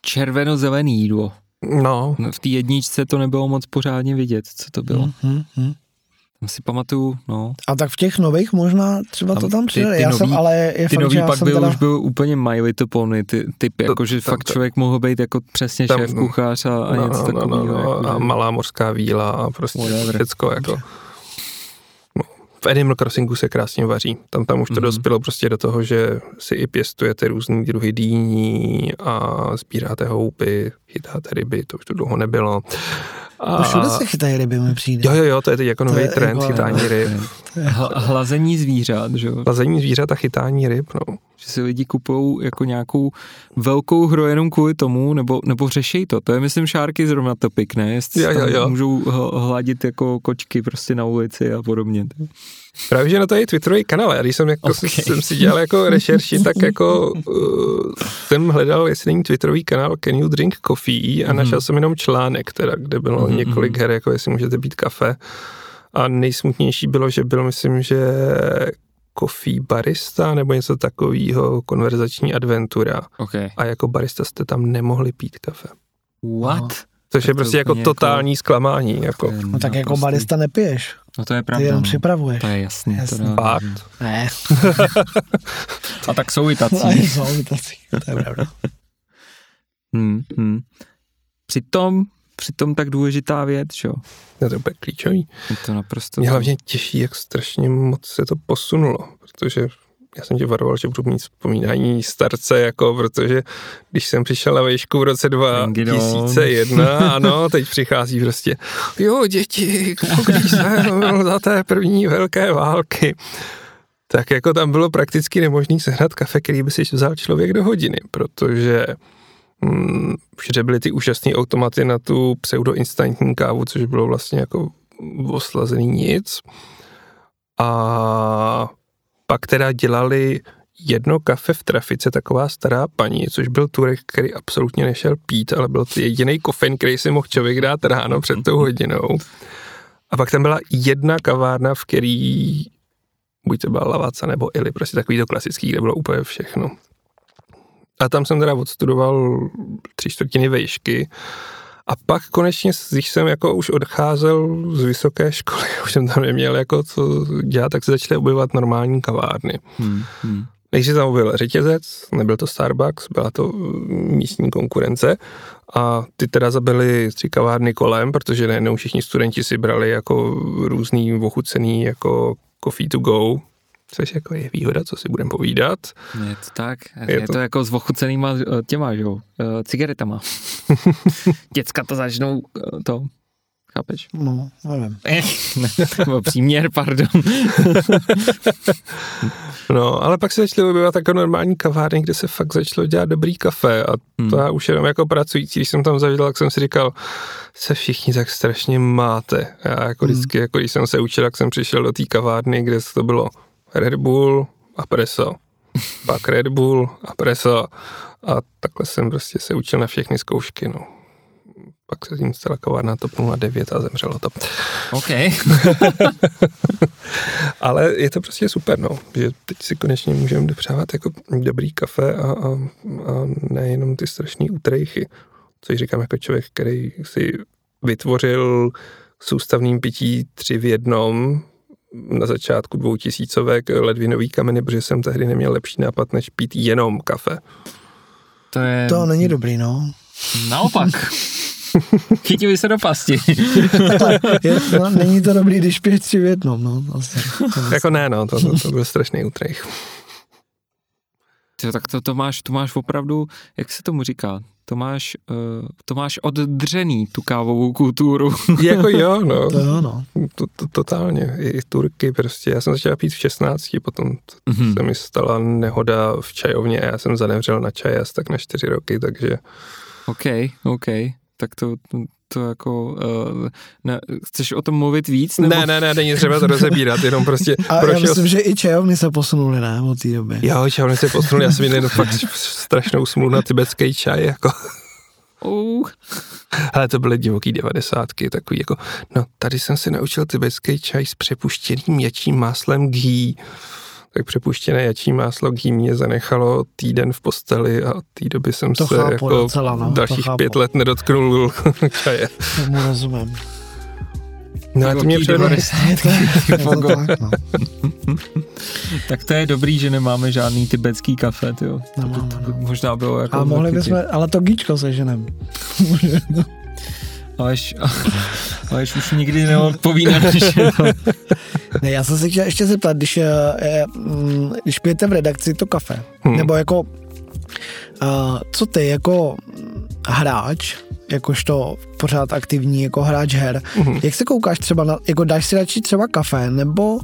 červeno-zelený jídlo. No. V té jedničce to nebylo moc pořádně vidět, co to bylo. Tam si pamatuju, no. A tak v těch nových možná třeba tam, to tam přijde. Já nový, jsem, ale je ty fakt, nový pak byl, teda... už byl úplně My Little Pony typ, jakože fakt člověk mohl být jako přesně šéf kuchař a něco takového. No, a malá mořská víla a prostě všecko jako... V Animal Crossingu se krásně vaří. Tam už to dospělo prostě do toho, že si i pěstujete různý druhy dýní a sbíráte houby, chytáte ryby, to už to dlouho nebylo. A... všude se chytají ryby, mi přijde. Jo, to je teď jako nový trend, chytání ryb. Hlazení zvířat, že jo? Hlazení zvířat a chytání ryb, no. Že si lidi kupují jako nějakou velkou hru jenom kvůli tomu, nebo řešej to. To je, myslím, Šárky zrovna to pěkné, jestli můžou hladit jako kočky prostě na ulici a podobně. Právě, že na to je Twitterový kanál, a když jsem si dělal jako rešerši, tak jako jsem hledal, jestli není Twitterový kanál Can You Drink Coffee a našel jsem jenom článek, teda, kde bylo několik her, jako jestli můžete pít kafe. A nejsmutnější bylo, že byl, myslím, že Coffee Barista nebo něco takového, konverzační adventura. Okay. A jako barista jste tam nemohli pít kafe. What? Což je prostě jako totální zklamání. Jako. No tak jako barista nepiješ. No to je pravda. Ty jenom připravuješ. To je jasný. Ne. A tak jsou i tací. To je pravda. Přitom tak důležitá věc, jo. To je úplně klíčový. Je to naprosto... Mě hlavně těší, jak strašně moc se to posunulo, protože já jsem tě varoval, že budu mít vzpomínání starce, jako protože když jsem přišel na vejšku v roce 2001, ano, teď přichází prostě, jo děti, když jsem za té první velké války, tak jako tam bylo prakticky nemožný sehnat kafe, který by si vzal člověk do hodiny, protože všude byly ty úžasné automaty na tu pseudoinstantní kávu, což bylo vlastně jako oslazený nic. A pak teda dělali jedno kafe v trafice, taková stará paní, což byl turek, který absolutně nešel pít, ale byl to jediný kofen, který si mohl člověk dát ráno před tou hodinou. A pak tam byla jedna kavárna, v který buď to byla Lavaca nebo Ili, prostě takový to klasický, kde bylo úplně všechno. A tam jsem teda odstudoval 3/4 vejšky a pak konečně, když jsem jako už odcházel z vysoké školy, už jsem tam neměl jako co dělat, tak se začaly objevovat normální kavárny. Takže tam byl řetězec, nebyl to Starbucks, byla to místní konkurence a ty teda zabili 3 kavárny kolem, protože nejenom všichni studenti si brali jako různý ochucený jako coffee to go, což jako je výhoda, co si budeme povídat. Je to tak, je to jako s ochucenýma těma, že jo, cigaretama. Děcka to začnou, to, chápeš? No, nevím. Příměr, pardon. No, ale pak se začaly objevovat takové normální kavárny, kde se fakt začalo dělat dobrý kafe a to já už jenom jako pracující, když jsem tam zavěděl, tak jsem si říkal, se všichni tak strašně máte. Já jako vždycky, jako když jsem se učil, tak jsem přišel do té kavárny, kde to bylo Red Bull a preso. Pak Red Bull a preso. A takhle jsem prostě se učil na všechny zkoušky, no. Pak se tím stala kavárna TOP 09 a zemřelo to. OK. Ale je to prostě super, no. Že teď si konečně můžeme dopřávat jako dobrý kafe a nejenom ty strašný útrejchy. Což říkám jako člověk, který si vytvořil soustavným pití 3 v jednom na začátku 2000 ledvinový kameny, protože jsem tehdy neměl lepší nápad, než pít jenom kafe. To není dobrý, no. Naopak. Chytili se do pasti. No, není to dobrý, když pět tři v jednom, no. Jako ne, no, to byl strašný útrech. Tak to máš opravdu, jak se tomu říká, to máš oddřený tu kávovou kulturu. Jako jo, no. Totálně. I Turky prostě. Já jsem začal pít v 16, potom se mi stala nehoda v čajovně a já jsem zanevřel na čaj asi tak na 4 roky, takže... OK. Tak to jako... chceš o tom mluvit víc? Nebo... Ne, není třeba to rozebírat, jenom prostě... A já myslím, že i čajovny se posunuly, ne, od té doby. Jo, čajovny se posunuly, já jsem měl fakt strašnou smluvu na tibetský čaj, jako... Ale to byly divoký 90, takový jako... No, tady jsem se naučil tibetský čaj s přepuštěným jačím máslem ghee. Tak přepuštěné jačí máslo ghee mě zanechalo týden v posteli a od té doby jsem to se jako docela, no, dalších 5 let nedotknul čaje. Tomu rozumím. No a to mě Tak to je dobrý, že nemáme žádný tibetský kafe, jo. Možná bylo jako... A mohli bychom, ale to gíčko se ženem. Aleš už nikdy neodpoví na to. Ne, já jsem se chtěl ještě zeptat, když pijete v redakci to kafe, nebo jako, co ty jako hráč, jakožto pořád aktivní jako hráč her, jak se koukáš třeba na, jako dáš si radši třeba kafe, nebo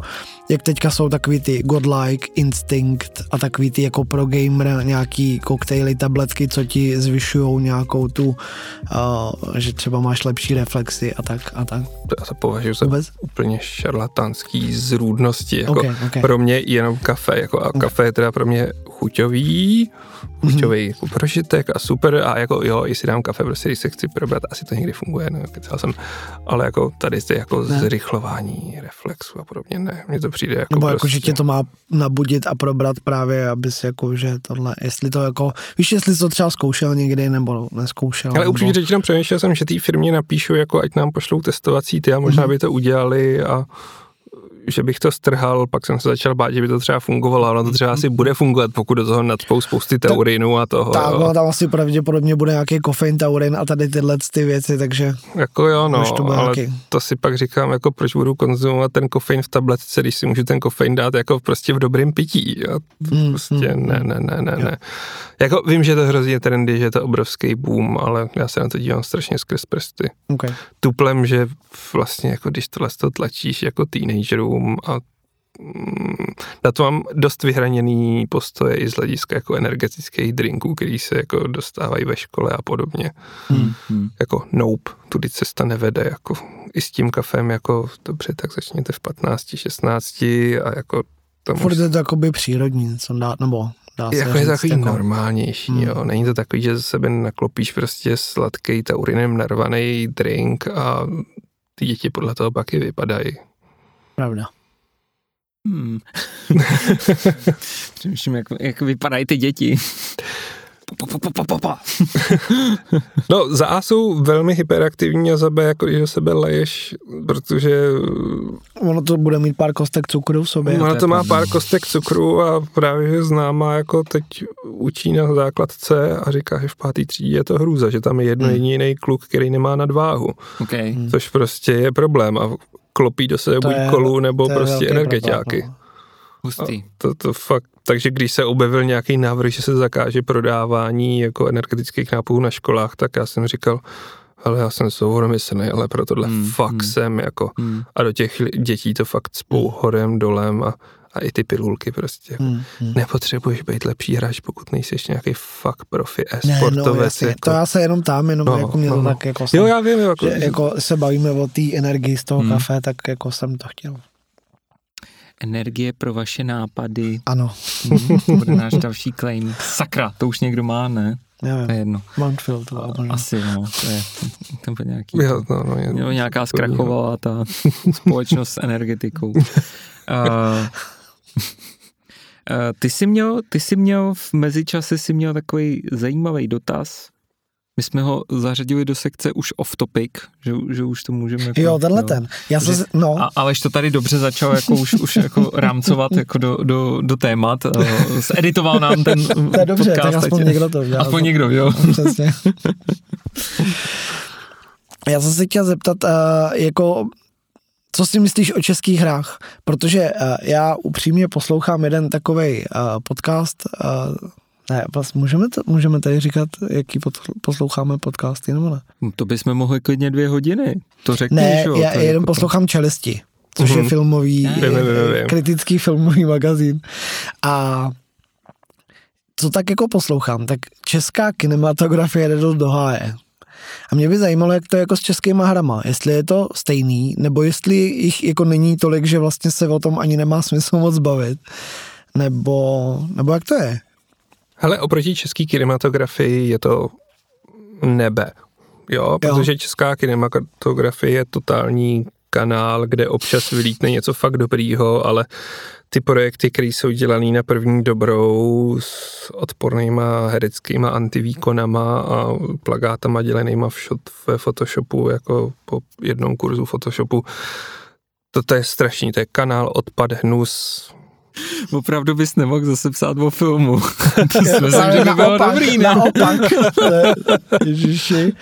jak teďka jsou takový ty Godlike, Instinct a takový ty jako pro gamer nějaký koktejly, tabletky, co ti zvyšujou nějakou tu, že třeba máš lepší reflexy a tak a tak. Já se považuji za úplně šarlatánský zrůdnosti. Jako okay. Pro mě jenom kafe. Jako, a kafe je teda pro mě chuťový jako prožitek a super. A jako jo, jestli dám kafe, prostě když se chci probrat, asi to někdy funguje, no, kecal jsem. Ale jako tady jste jako zrychlování reflexu a podobně, ne, mně to přijde jako nebo prostě... jako, že tě to má nabudit a probrat právě, abys jako, že tohle, jestli to jako, víš, jestli to třeba zkoušel někdy nebo neskoušel. Ale upřímně řečeno přemýšlel jsem, že té firmě napíšu, jako ať nám pošlou testovací ty a možná by to udělali a že bych to strhal, pak jsem se začal bát, že by to třeba fungovalo, ale to třeba asi bude fungovat, pokud do toho nadspou spousty taurinu a toho. Tak, no, tam asi pravděpodobně bude nějaký kofein, taurin a tady tyhle ty věci, takže... Jako jo, no, to ale nějaký. To si pak říkám, jako proč budu konzumovat ten kofein v tabletce, když si můžu ten kofein dát jako prostě v dobrým pití. Prostě ne. Jako vím, že to hrozně trendy, že je to obrovský boom, ale já se na to dívám strašně skrz prsty. Okay. Tuplem, že vlastně jako když tohle to tlačíš jako teenagerům a na to mám dost vyhraněný postoje i z hlediska jako energetických drinků, který se jako dostávají ve škole a podobně. Jako nope, tudy cesta nevede, jako i s tím kafem, jako dobře, tak začněte v 15, 16 a jako to furt je to jakoby přírodní něco dát, nebo... Jako je to takový normálnější, jo. Není to takový, že ze sebe naklopíš prostě sladký taurinem narvaný drink a ty děti podle toho pak i vypadají. Pravda. Přemýšlím, jak vypadají ty děti. No, za A jsou velmi hyperaktivní a za B, jako že sebe leješ, protože... Ono to bude mít pár kostek cukru v sobě. Ono to má pár kostek cukru a právě známá jako teď učí na základce a říká, že v 5. třídě je to hrůza, že tam je jediný kluk, který nemá nadváhu. Okay. Což prostě je problém a klopí do sebe buď kolu nebo prostě energetiáky. Hustý. To fakt, takže když se objevil nějaký návrh, že se zakáže prodávání jako energetických nápojů na školách, tak já jsem říkal, hele, já jsem souhromyslný, ale pro tohle fakt jsem jako, a do těch dětí to fakt spou horem, dolem a i ty pilulky prostě. Nepotřebuješ být lepší hráč, pokud nejseš nějaký fakt profi e-sportovec. Ne, no, jako... To já se jenom tam, jako mě to tak jako... Jo, já vím, jako... Že, jako se bavíme o té energii z toho kafe, tak jako jsem to chtěl. Energie pro vaše nápady. Ano. Bude náš další claim. Sakra, to už někdo má, ne? Nevím. To je jedno. Mountfield. Asi, no. To je nějaký... Jo, no, nějaká zkrachovala ta společnost s energetikou. Ty jsi měl v mezičase takový zajímavý dotaz. My jsme ho zařadili do sekce už off topic, že už to můžeme... Jo, tenhle ten. Aleš to tady dobře začal jako už jako rámcovat jako do témat. Zeditoval nám ten podcast. To je dobře, tak aspoň někdo to udělal. Aspoň někdo, jo. Přesně. Já jsem se chtěl zeptat, jako... Co si myslíš o českých hrách? Protože já upřímně poslouchám jeden takovej podcast, ne, vlastně můžeme tady říkat, jaký posloucháme podcasty, nebo ne? To bychom mohli klidně 2 hodiny, to řekneš. Ne, jo, já jenom poslouchám Čelisti, což je filmový, kritický filmový magazín. A co tak jako poslouchám, tak česká kinematografie jde do háje. A mě by zajímalo, jak to je jako s českýma hrama, jestli je to stejný, nebo jestli jich jako není tolik, že vlastně se o tom ani nemá smysl moc bavit, nebo jak to je? Hele, oproti český kinematografii je to nebe, jo? Protože česká kinematografie je totální kanál, kde občas vylítne něco fakt dobrýho, ale ty projekty, které jsou dělané na první dobrou s odpornýma hereckýma antivýkonama a plagátama dělenýma ve Photoshopu, jako po jednom kurzu Photoshopu, to je strašný, to je kanál odpad, hnus. Opravdu bys nemohl zase psát o filmu. To si myslím, že by bylo dobrý, ne? Naopak. Ježiši.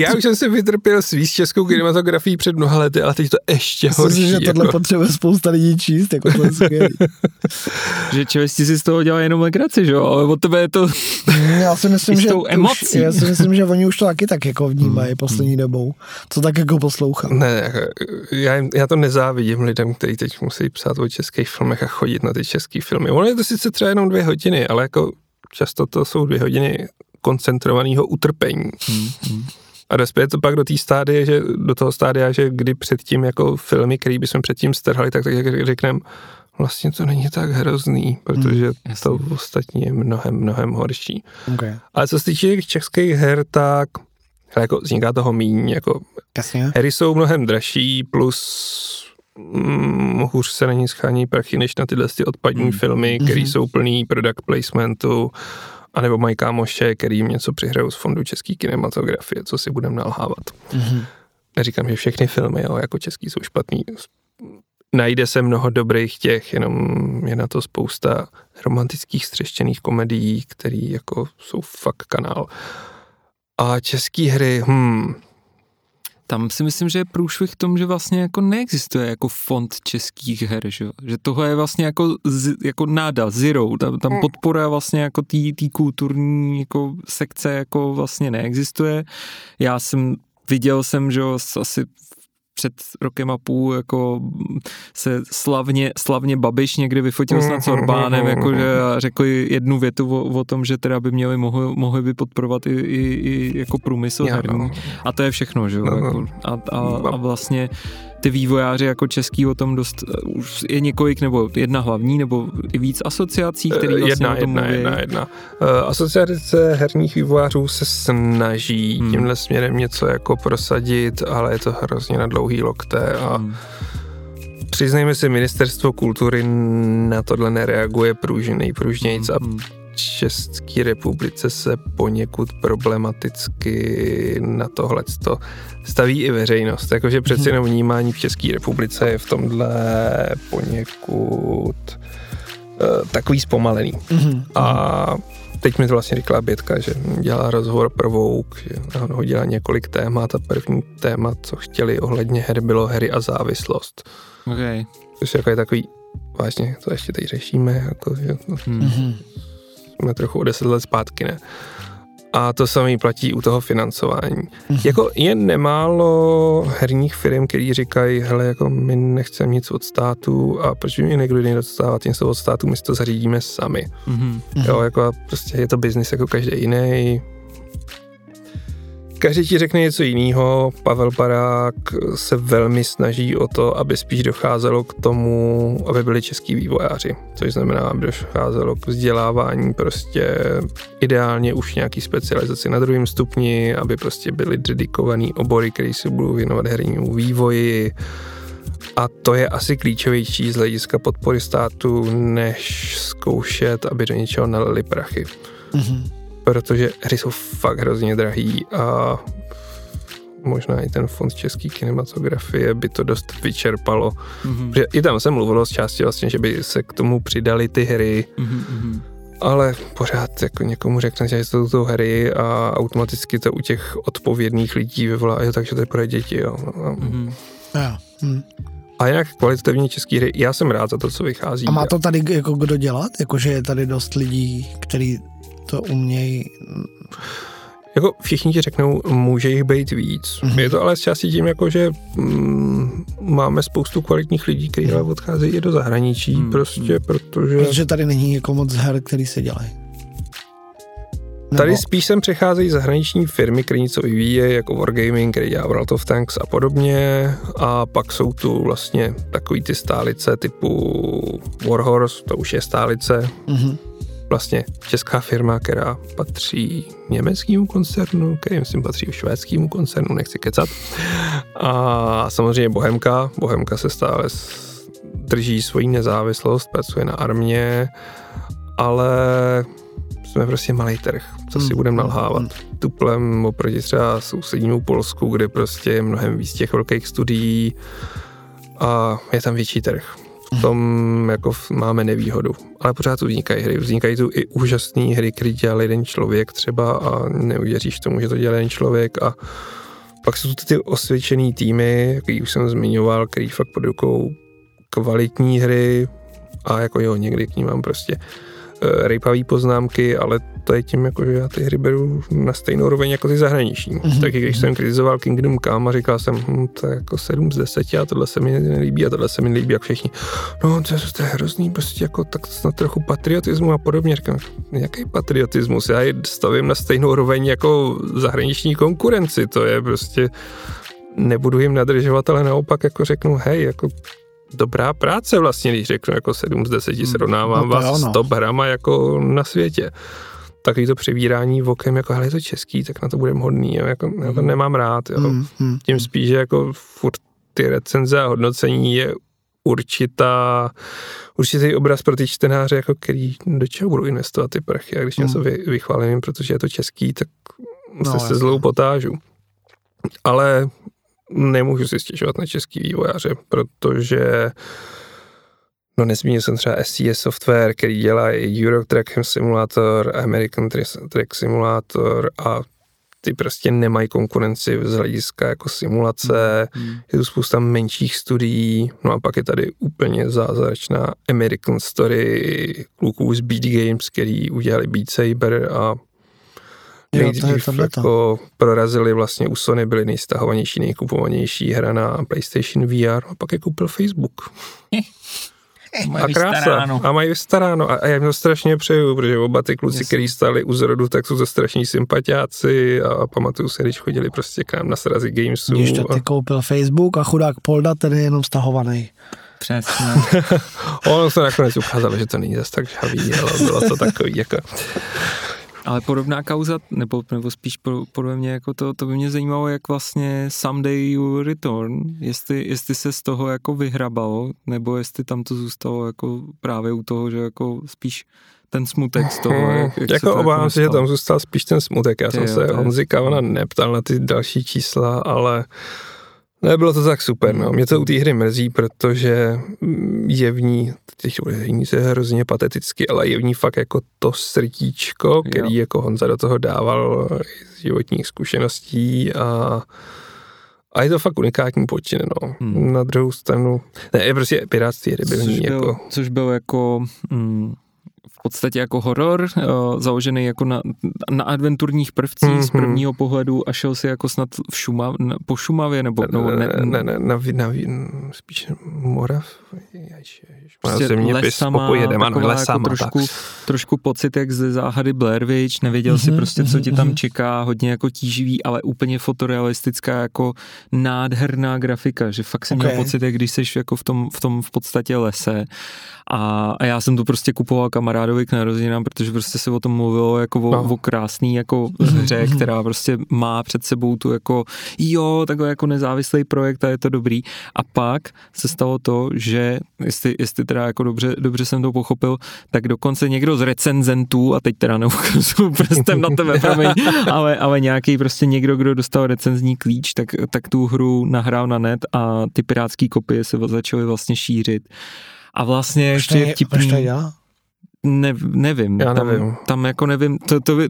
Já už jsem si vytrpěl svý s českou kinematografií před mnoha lety, ale teď to ještě horší. Myslím, že tohle jako... potřebuje spousta lidí číst, jako to je skvělý. Že Čelisti si z toho dělá jenom legraci, že jo? Ale od tebe je to já si myslím, že oni už to taky tak jako vnímají poslední dobou. Co tak jako poslouchám. Ne, já to nezávidím lidem, kteří teď musí psát o českých filmech a chodit na ty český filmy. Ono je to sice třeba jenom 2 hodiny, ale jako často to jsou 2 hodiny koncentrovaného utrpení. A dospěje to pak do toho stádia, že kdy předtím jako filmy, který bychom předtím strhali, tak řekneme, vlastně to není tak hrozný, protože to ostatní je mnohem horší. Okay. Ale co se týče českých her, tak jako vzniká toho míň. Jako hry jsou mnohem dražší, plus hůř se na ní schání prachy, než na tyhle odpadní filmy, které jsou plný product placementu, anebo mají kámoše, který jim něco přihrajou z fondu české kinematografie, co si budeme nalhávat. Neříkám, že všechny filmy, jo, jako český, jsou špatný. Najde se mnoho dobrých těch, jenom je na to spousta romantických střeštěných komedií, které jako jsou fakt kanál. A české hry, tam si myslím, že je průšvih v tom, že vlastně jako neexistuje jako fond českých her, že tohle je vlastně jako náda, zero, tam podpora vlastně jako tý kulturní jako sekce jako vlastně neexistuje. Viděl jsem, že asi před 1,5 rokem jako se slavně Babiš někdy vyfotil snad s Orbánem, jakože řekli jednu větu o tom, že teda by mohli by podporovat i jako průmysl herní. A to je všechno, že jo? Jako a vlastně ty vývojáři jako český o tom dost, už je několik, nebo jedna hlavní, nebo i víc asociací, které vlastně Jedna. Asociace herních vývojářů se snaží tímhle směrem něco jako prosadit, ale je to hrozně na dlouhý lokte a přiznejme si, Ministerstvo kultury na tohle nereaguje nejpružnějc a České republice se poněkud problematicky na tohleto staví i veřejnost. Jakože přeci jenom vnímání v České republice je v tomhle poněkud takový zpomalený. A teď mi to vlastně řekla Bětka, že dělá rozhovor pro Vogue, že ho dělá několik témat a první téma, co chtěli ohledně her, bylo hry a závislost. Okay. Což jako je takový, vážně, to ještě teď řešíme, jako, že to... jsme trochu o 10 let zpátky, ne? A to samé platí u toho financování. Jako je nemálo herních firm, který říkají, hele, jako my nechceme nic od státu a proč by mi někdo jiný dostávat něco od státu, my si to zařídíme sami. Jo, jako prostě je to biznis jako každý jiný. Každý ti řekne něco jiného. Pavel Barák se velmi snaží o to, aby spíš docházelo k tomu, aby byli český vývojáři, což znamená, aby docházelo k vzdělávání prostě ideálně už nějaký specializaci na 2. stupni, aby prostě byly dedikovaný obory, které se budou věnovat hernímu vývoji. A to je asi klíčovější z hlediska podpory státu, než zkoušet, aby do něčeho nalili prachy. protože hry jsou fakt hrozně drahý a možná i ten fond české kinematografie by to dost vyčerpalo. Mm-hmm. I tam se mluvilo z části vlastně, že by se k tomu přidaly ty hry, mm-hmm. ale pořád jako někomu řeknete, že jsou hry a automaticky to u těch odpovědných lidí vyvolá, jo, takže to je pro děti, jo. Mm-hmm. Yeah. Mm. A jinak kvalitativní české hry, já jsem rád za to, co vychází. A má to tady jako kdo dělat? Jakože je tady dost lidí, kteří to umějí? Jako všichni ti řeknou, může jich být víc. Mm-hmm. Je to ale z části tím, jako, že máme spoustu kvalitních lidí, kteří ale odcházejí i do zahraničí, prostě protože... Protože tady není jako moc her, který se dělají. Nebo... Tady spíš sem přecházejí zahraniční firmy, které něco vyvíje, jako Wargaming, který dělá World of Tanks a podobně. A pak jsou tu vlastně takový ty stálice typu Warhorse, to už je stálice. Mm-hmm. Vlastně česká firma, která patří německému koncernu, který myslím patří švédskému koncernu, nechci kecat. A samozřejmě Bohemka se stále drží svoji nezávislost, pracuje na armě, ale jsme prostě malý trh, co si budeme nalhávat. Tuplem oproti třeba sousednímu Polsku, kde prostě je mnohem víc těch velkých studií a je tam větší trh. V tom jako máme nevýhodu. Ale pořád tu vznikají hry. Vznikají tu i úžasné hry, které dělal jeden člověk třeba a neuvěříš tomu, že to dělal jeden člověk. A pak jsou tu ty osvědčený týmy, který už jsem zmiňoval, který fakt produkují kvalitní hry a jako jo, někdy k ní mám prostě rejpavý poznámky, ale to je tím, jako, že já ty hry beru na stejnou roveň jako ty zahraniční. Mm-hmm. Taky když jsem kritizoval Kingdom Come a říkal jsem, to je jako 7/10 a tohle se mi nelíbí a tohle se mi nelíbí jak všichni. No to je hrozný, prostě jako tak snad trochu patriotismu a podobně. Říkám, jaký patriotismus? Já ji stavím na stejnou roveň jako zahraniční konkurenci, to je prostě, nebudu jim nadržovat, ale naopak jako řeknu, hej, jako dobrá práce vlastně, když řeknu jako 7/10, srovnávám vás s top hrama jako na světě. Takový to převírání vokem, jako hele, je to český, tak na to budem hodný, jo, jako, já to nemám rád. Jo. Tím spíš, že jako furt ty recenze a hodnocení je určitý obraz pro ty čtenáře, jako který do čeho budou investovat ty prachy, a když něco vychválím, protože je to český, tak se zlou potážu. Ale nemůžu si stěžovat na český vývojáře, protože no nezmínil jsem třeba SCS Software, který dělá i Euro Truck Simulator, American Truck Simulator a ty prostě nemají konkurenci z hlediska jako simulace, je tu spousta menších studií, no a pak je tady úplně zázračná American Story kluků z Beat Games, který udělali Beat Saber a nejdřív jako prorazili vlastně u Sony, byly nejstahovanější, nejkupovanější hra na PlayStation VR a pak je koupil Facebook. A krása. A mají vystaráno. A já jim to strašně přeju, protože oba ty kluci, který stáli u zrodu, tak jsou to strašní sympatiáci a pamatuju se, když chodili prostě k nám na srazy Gamesu. Když to ty koupil Facebook a chudák Polda, ten je jenom stahovaný. Přesně. Ono se nakonec ukázalo, že to není zase tak žhavý, ale bylo to takový jako... Ale podobná kauza, nebo spíš podle mě, jako to by mě zajímalo, jak vlastně Someday You Return, jestli se z toho jako vyhrabalo, nebo jestli tam to zůstalo jako právě u toho, že jako spíš ten smutek z toho. Jako obávám se, že tam zůstal spíš ten smutek. Já jsem se Honzi Kavana neptal na ty další čísla, ale nebylo to tak super. No. Mě to u té hry mrzí, protože je v ní, se hrozně pateticky, ale je v ní fakt jako to srdíčko, který jako Honza do toho dával z životních zkušeností a je to fakt unikátní počin. No. Na druhou stranu, je prostě pirátství hry byl ní jako... Což byl jako... v podstatě jako horor, založený jako na adventurních prvcích z prvního pohledu a šel si jako snad po Šumavě, spíš Morav. Prostě lesama, trošku pocit jak ze záhady Blair Witch, nevěděl si prostě, co ti tam čeká, hodně jako tíživý, ale úplně fotorealistická, jako nádherná grafika, že fakt jsem měl pocit, jak když seš jako v tom v podstatě lese a já jsem tu prostě kupoval kamarádovi Richardovi k narozeninám, protože prostě se o tom mluvilo jako o krásný jako hře, která prostě má před sebou tu jako jo, takhle jako nezávislý projekt a je to dobrý. A pak se stalo to, že jestli teda jako dobře jsem to pochopil, tak dokonce někdo z recenzentů, a teď teda neukazuju prstem na tebe, promiň, ale nějaký prostě někdo, kdo dostal recenzní klíč, tak tu hru nahrál na net a ty pirátský kopie se začaly vlastně šířit. A vlastně ještě je vtipný. Nevím. Tam jako nevím.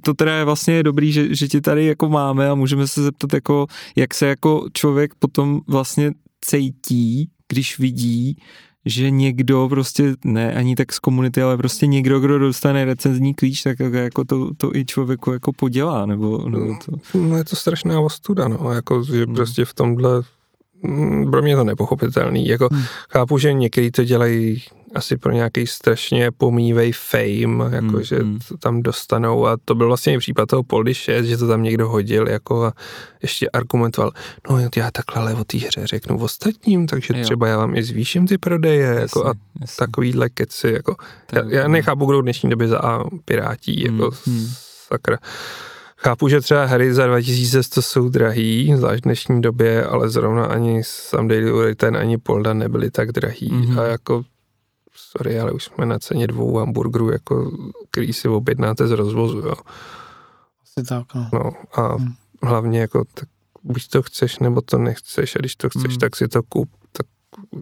To teda je vlastně dobrý, že ti tady jako máme a můžeme se zeptat jako, jak se jako člověk potom vlastně cítí, když vidí, že někdo prostě, ne ani tak z komunity, ale prostě někdo, kdo dostane recenzní klíč, tak jako to i člověku jako podělá, nebo to. No je to strašná ostuda, no, jako, že prostě v tomhle pro mě to nepochopitelný, jako chápu, že někdy to dělají asi pro nějaký strašně pomývej fame, jako že to tam dostanou a to byl vlastně i případ toho Poldiše, že to tam někdo hodil jako a ještě argumentoval, no já takhle ale o té hře řeknu ostatním, takže třeba já vám i zvýším ty prodeje, jasně, jako a takovýhle keci, jako já nechápu, kdo v dnešní době za pirátí, jako sakra. Chápu, že třeba hry za 2100 jsou drahý, zvlášť v dnešní době, ale zrovna ani Sam Daily Uritan, ani Polda nebyly tak drahý. A jako, sorry, ale už jsme na ceně 2 hamburgerů, jako, který si objednáte z rozvozu, jo. Asi tak, no. A hlavně, jako, tak buď to chceš, nebo to nechceš, a když to chceš, tak si to kup, tak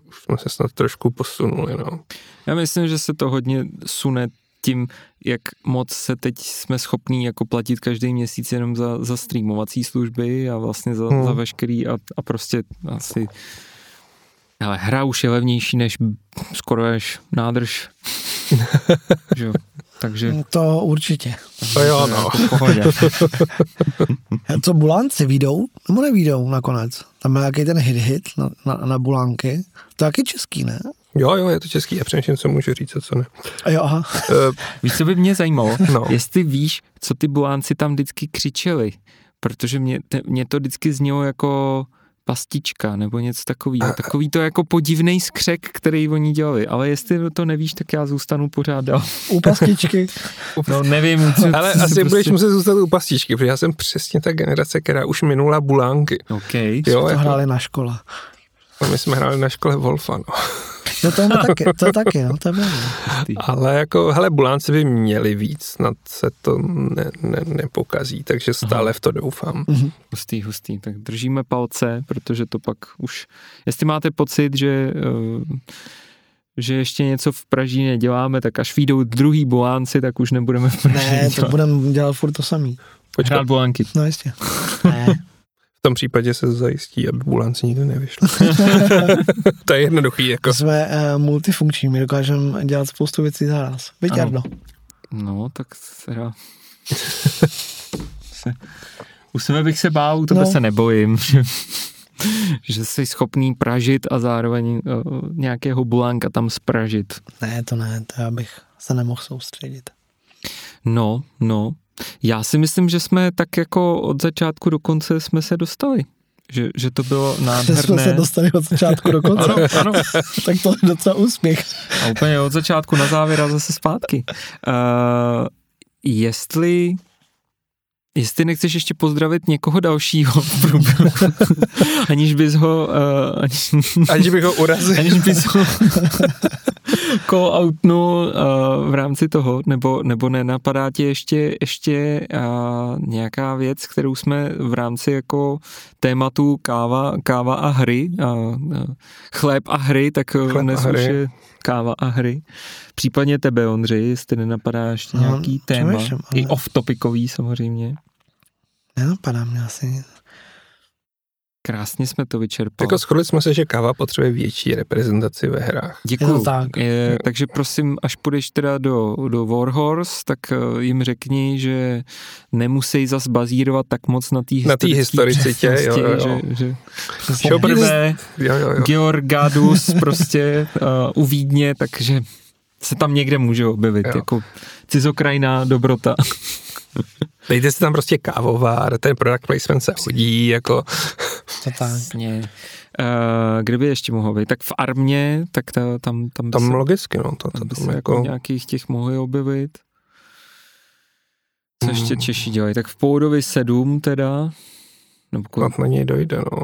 už jsme se snad trošku posunuli, no. Já myslím, že se to hodně sune tím, jak moc se teď jsme schopní jako platit každý měsíc jenom za streamovací služby a vlastně za veškerý a prostě asi ale hra už je levnější než skoro až nádrž. Takže to určitě. To jo, no. Co bulánci výjdou? Nebo nevíjdou nakonec? Tam byl nějaký ten hit na bulánky. To taky český, ne? Jo, je to český, já přemýšlím, co můžu říct a co ne. Jo, aha. Víš, co by mě zajímalo? No. Jestli víš, co ty bulánci tam vždycky křičeli, protože mě to vždycky znělo jako pastička nebo něco takového. Takový to jako podivnej skřek, který oni dělali, ale jestli to nevíš, tak já zůstanu pořád dál. U pastičky. No nevím. Ale asi budeš muset zůstat u pastičky, protože já jsem přesně ta generace, která už minula bulánky. Okay. Jo, to hráli na škole. My jsme hráli na škole Wolfa, no. No to taky, no to bylo. Ale jako, hele, bulánci by měli víc, snad se to nepokazí, takže stále v to doufám. Hustý, tak držíme palce, protože to pak už, jestli máte pocit, že ještě něco v Praží neděláme, tak až vyjdou druhý bulánci, tak už nebudeme v Praží dělat. Ne, tak budeme dělat furt to samý. Počkat. Hrát bulánky. No jistě. Ne. V tom případě se zajistí, aby bulánci nikdo nevyšlo. To je jednoduchý. Jako. Jsme multifunkční, my dokážeme dělat spoustu věcí za nás. Vyťarno. No, tak se dá. U sebe bych se bál, u tebe se nebojím. Že jsi schopný pražit a zároveň nějakého bulánka tam spražit. Ne, to já bych se nemohl soustředit. No. Já si myslím, že jsme tak jako od začátku do konce jsme se dostali. Že to bylo nádherné. Že jsme se dostali od začátku do konce. Ano. Tak to je docela úspěch. A úplně od začátku na závěr a zase zpátky. Jestli nechceš ještě pozdravit někoho dalšího, aniž bys ho... Aniž bych ho urazil. Aniž bys ho call-outnul v rámci toho, nebo nenapadá ti ještě nějaká věc, kterou jsme v rámci jako tématu káva a hry, chléb a hry, tak dnes už je káva a hry. Případně tebe, Ondřej, jestli nenapadá ještě nějaký téma. Přemýšlím, ale... I off-topicový samozřejmě. Nenapadá mě asi nic. Krásně jsme to vyčerpali. Jako shodli jsme se, že káva potřebuje větší reprezentaci ve hrách. Děkuju. Takže prosím, až půjdeš teda do Warhorse, tak jim řekni, že nemusí zas bazírovat tak moc na té historicitě. Jo. Poprvé Georgadus prostě u Vídně, takže se tam někde může objevit. Jako cizokrajná dobrota. Dejte si tam prostě kávovár, ten product placement se hodí, jako... Přesně. Kde by ještě mohlo být? Tak v Armě, tak tam se, logicky, no. Tam nějakých těch mohli objevit. Co ještě Češi dělají? Tak v Poudovi 7 teda. Snad na něj dojde, no.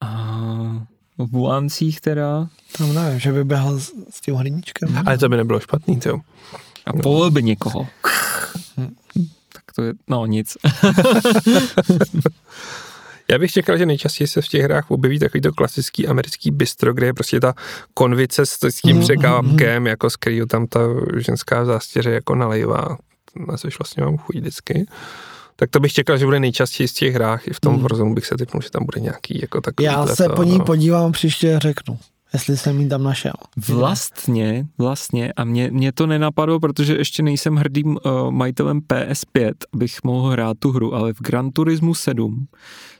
A v Buáncích teda. Tam ne, že by běhal s tím hliníčkem. Ale to by nebylo špatný, jo. A polil by někoho. Tak to je, no nic. Já bych čekal, že nejčastěji se v těch hrách objeví takovýto klasický americký bistro, kde je prostě ta konvice s tím překápkem, jako z kterýho tam ta ženská v zástěře jako nalejvá. Na což vlastně mám chuť vždycky. Tak to bych čekal, že bude nejčastěji z těch hrách. I v tom Warzone bych se typnul, že tam bude nějaký jako takový. Já se po ní podívám příště a řeknu, jestli jsem ji tam našel. Vlastně a mě to nenapadlo, protože ještě nejsem hrdým majitelem PS5, abych mohl hrát tu hru, ale v Gran Turismo 7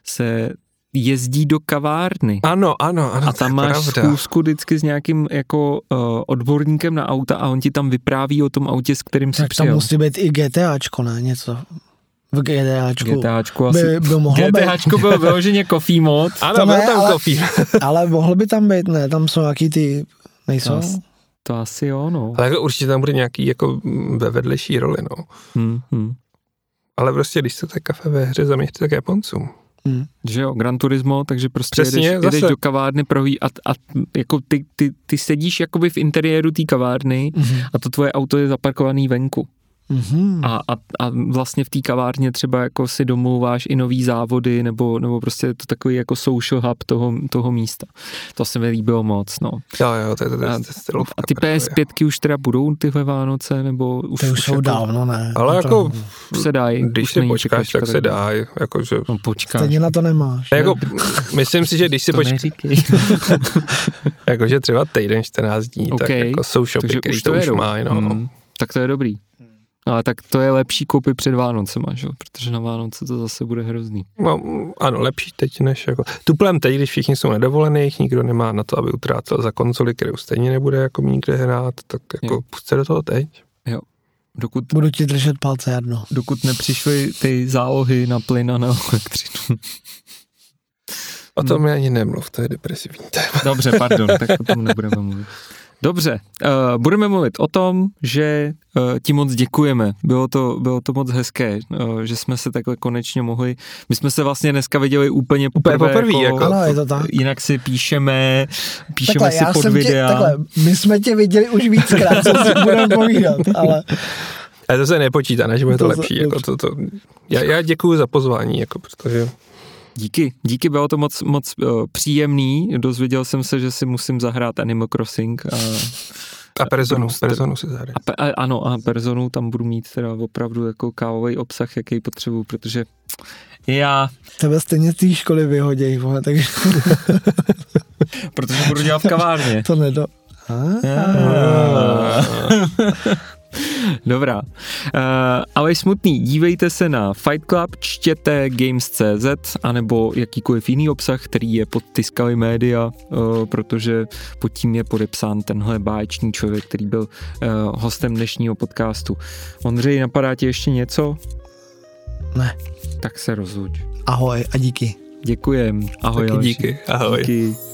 se jezdí do kavárny. Ano, a tam máš zkusku vždycky s nějakým jako odborníkem na auta a on ti tam vypráví o tom autě, s kterým si přijel. Tam musí být i GTAčko, ne? Něco. V GTAčku asi. GTAčko bylo vyloženě coffee mod. Ano, to byl ne, tam ale, coffee. Ale mohl by tam být, ne? Tam jsou nějaký ty, nejsou? To asi jo, no. Ale jako určitě tam bude nějaký jako ve vedlejší roli, no. Ale prostě, když se ta kafe ve hře zaměří, tak Japoncům. Že jo, Gran Turismo, takže prostě jedeš do kavárny a jako ty sedíš jakoby v interiéru té kavárny a to tvoje auto je zaparkovaný venku. A vlastně v té kavárně třeba jako si domluváš i nový závody nebo prostě je to takový jako social hub toho místa. To se mi líbilo moc, no. Jo, to je stylovka. A ty PS5 už teda budou tyhle Vánoce, nebo už... Ty už jsou jako, dávno, ne. Ale jako... Se dají. Když si počkáš, tak se dají. Jako, že... No počkáš. Stejně na to nemáš. Ne? Jako, myslím si, že když si počkáš... Jakože třeba týden, 14 dní, okay. Tak jako jsou shopy, když to už mají, no. Tak to je dobrý. Ale tak to je lepší koupit před Vánocema, že? Protože na Vánoce to zase bude hrozný. No, ano, lepší teď než jako... Tuplem teď, když všichni jsou nedovolených, nikdo nemá na to, aby utrácel za konzoli, kterou stejně nebude jako nikde hrát, tak jako pust se do toho teď. Jo. Dokud... Budu ti držet palce, Jarno. Dokud nepřišly ty zálohy na plyn a na elektřinu. O tom mi ani nemluv, to je depresivní téma. Dobře, pardon, tak o tom nebudeme mluvit. Dobře, budeme mluvit o tom, že ti moc děkujeme. Bylo to moc hezké, že jsme se takhle konečně mohli. My jsme se vlastně dneska viděli úplně poprvé. Ano, je to tak. Jinak si píšeme takhle, si pod videa. Takhle, my jsme tě viděli už víckrát, co si budeme povídat, ale... A to se nepočítá, než bude to lepší. Já děkuju za pozvání, jako, protože... Díky, bylo to moc příjemný, dozvěděl jsem se, že si musím zahrát Animal Crossing. A Personu si zahrát. A Personu tam budu mít teda opravdu jako kávový obsah, jaký potřebuju, protože já... Tebe stejně z té školy vyhodějí, takže... Protože budu dělat v kavárně. To nedo... Dobrá. Aleš Smutný, dívejte se na Fight Club, čtěte Games.cz anebo jakýkoliv jiný obsah, který je pod Tiscali Media, protože pod tím je podepsán tenhle báječný člověk, který byl hostem dnešního podcastu. Ondřej, napadá ti ještě něco? Ne. Tak se rozluč. Ahoj a díky. Děkujem. Ahoj, Aleši. Díky. Ahoj. Díky.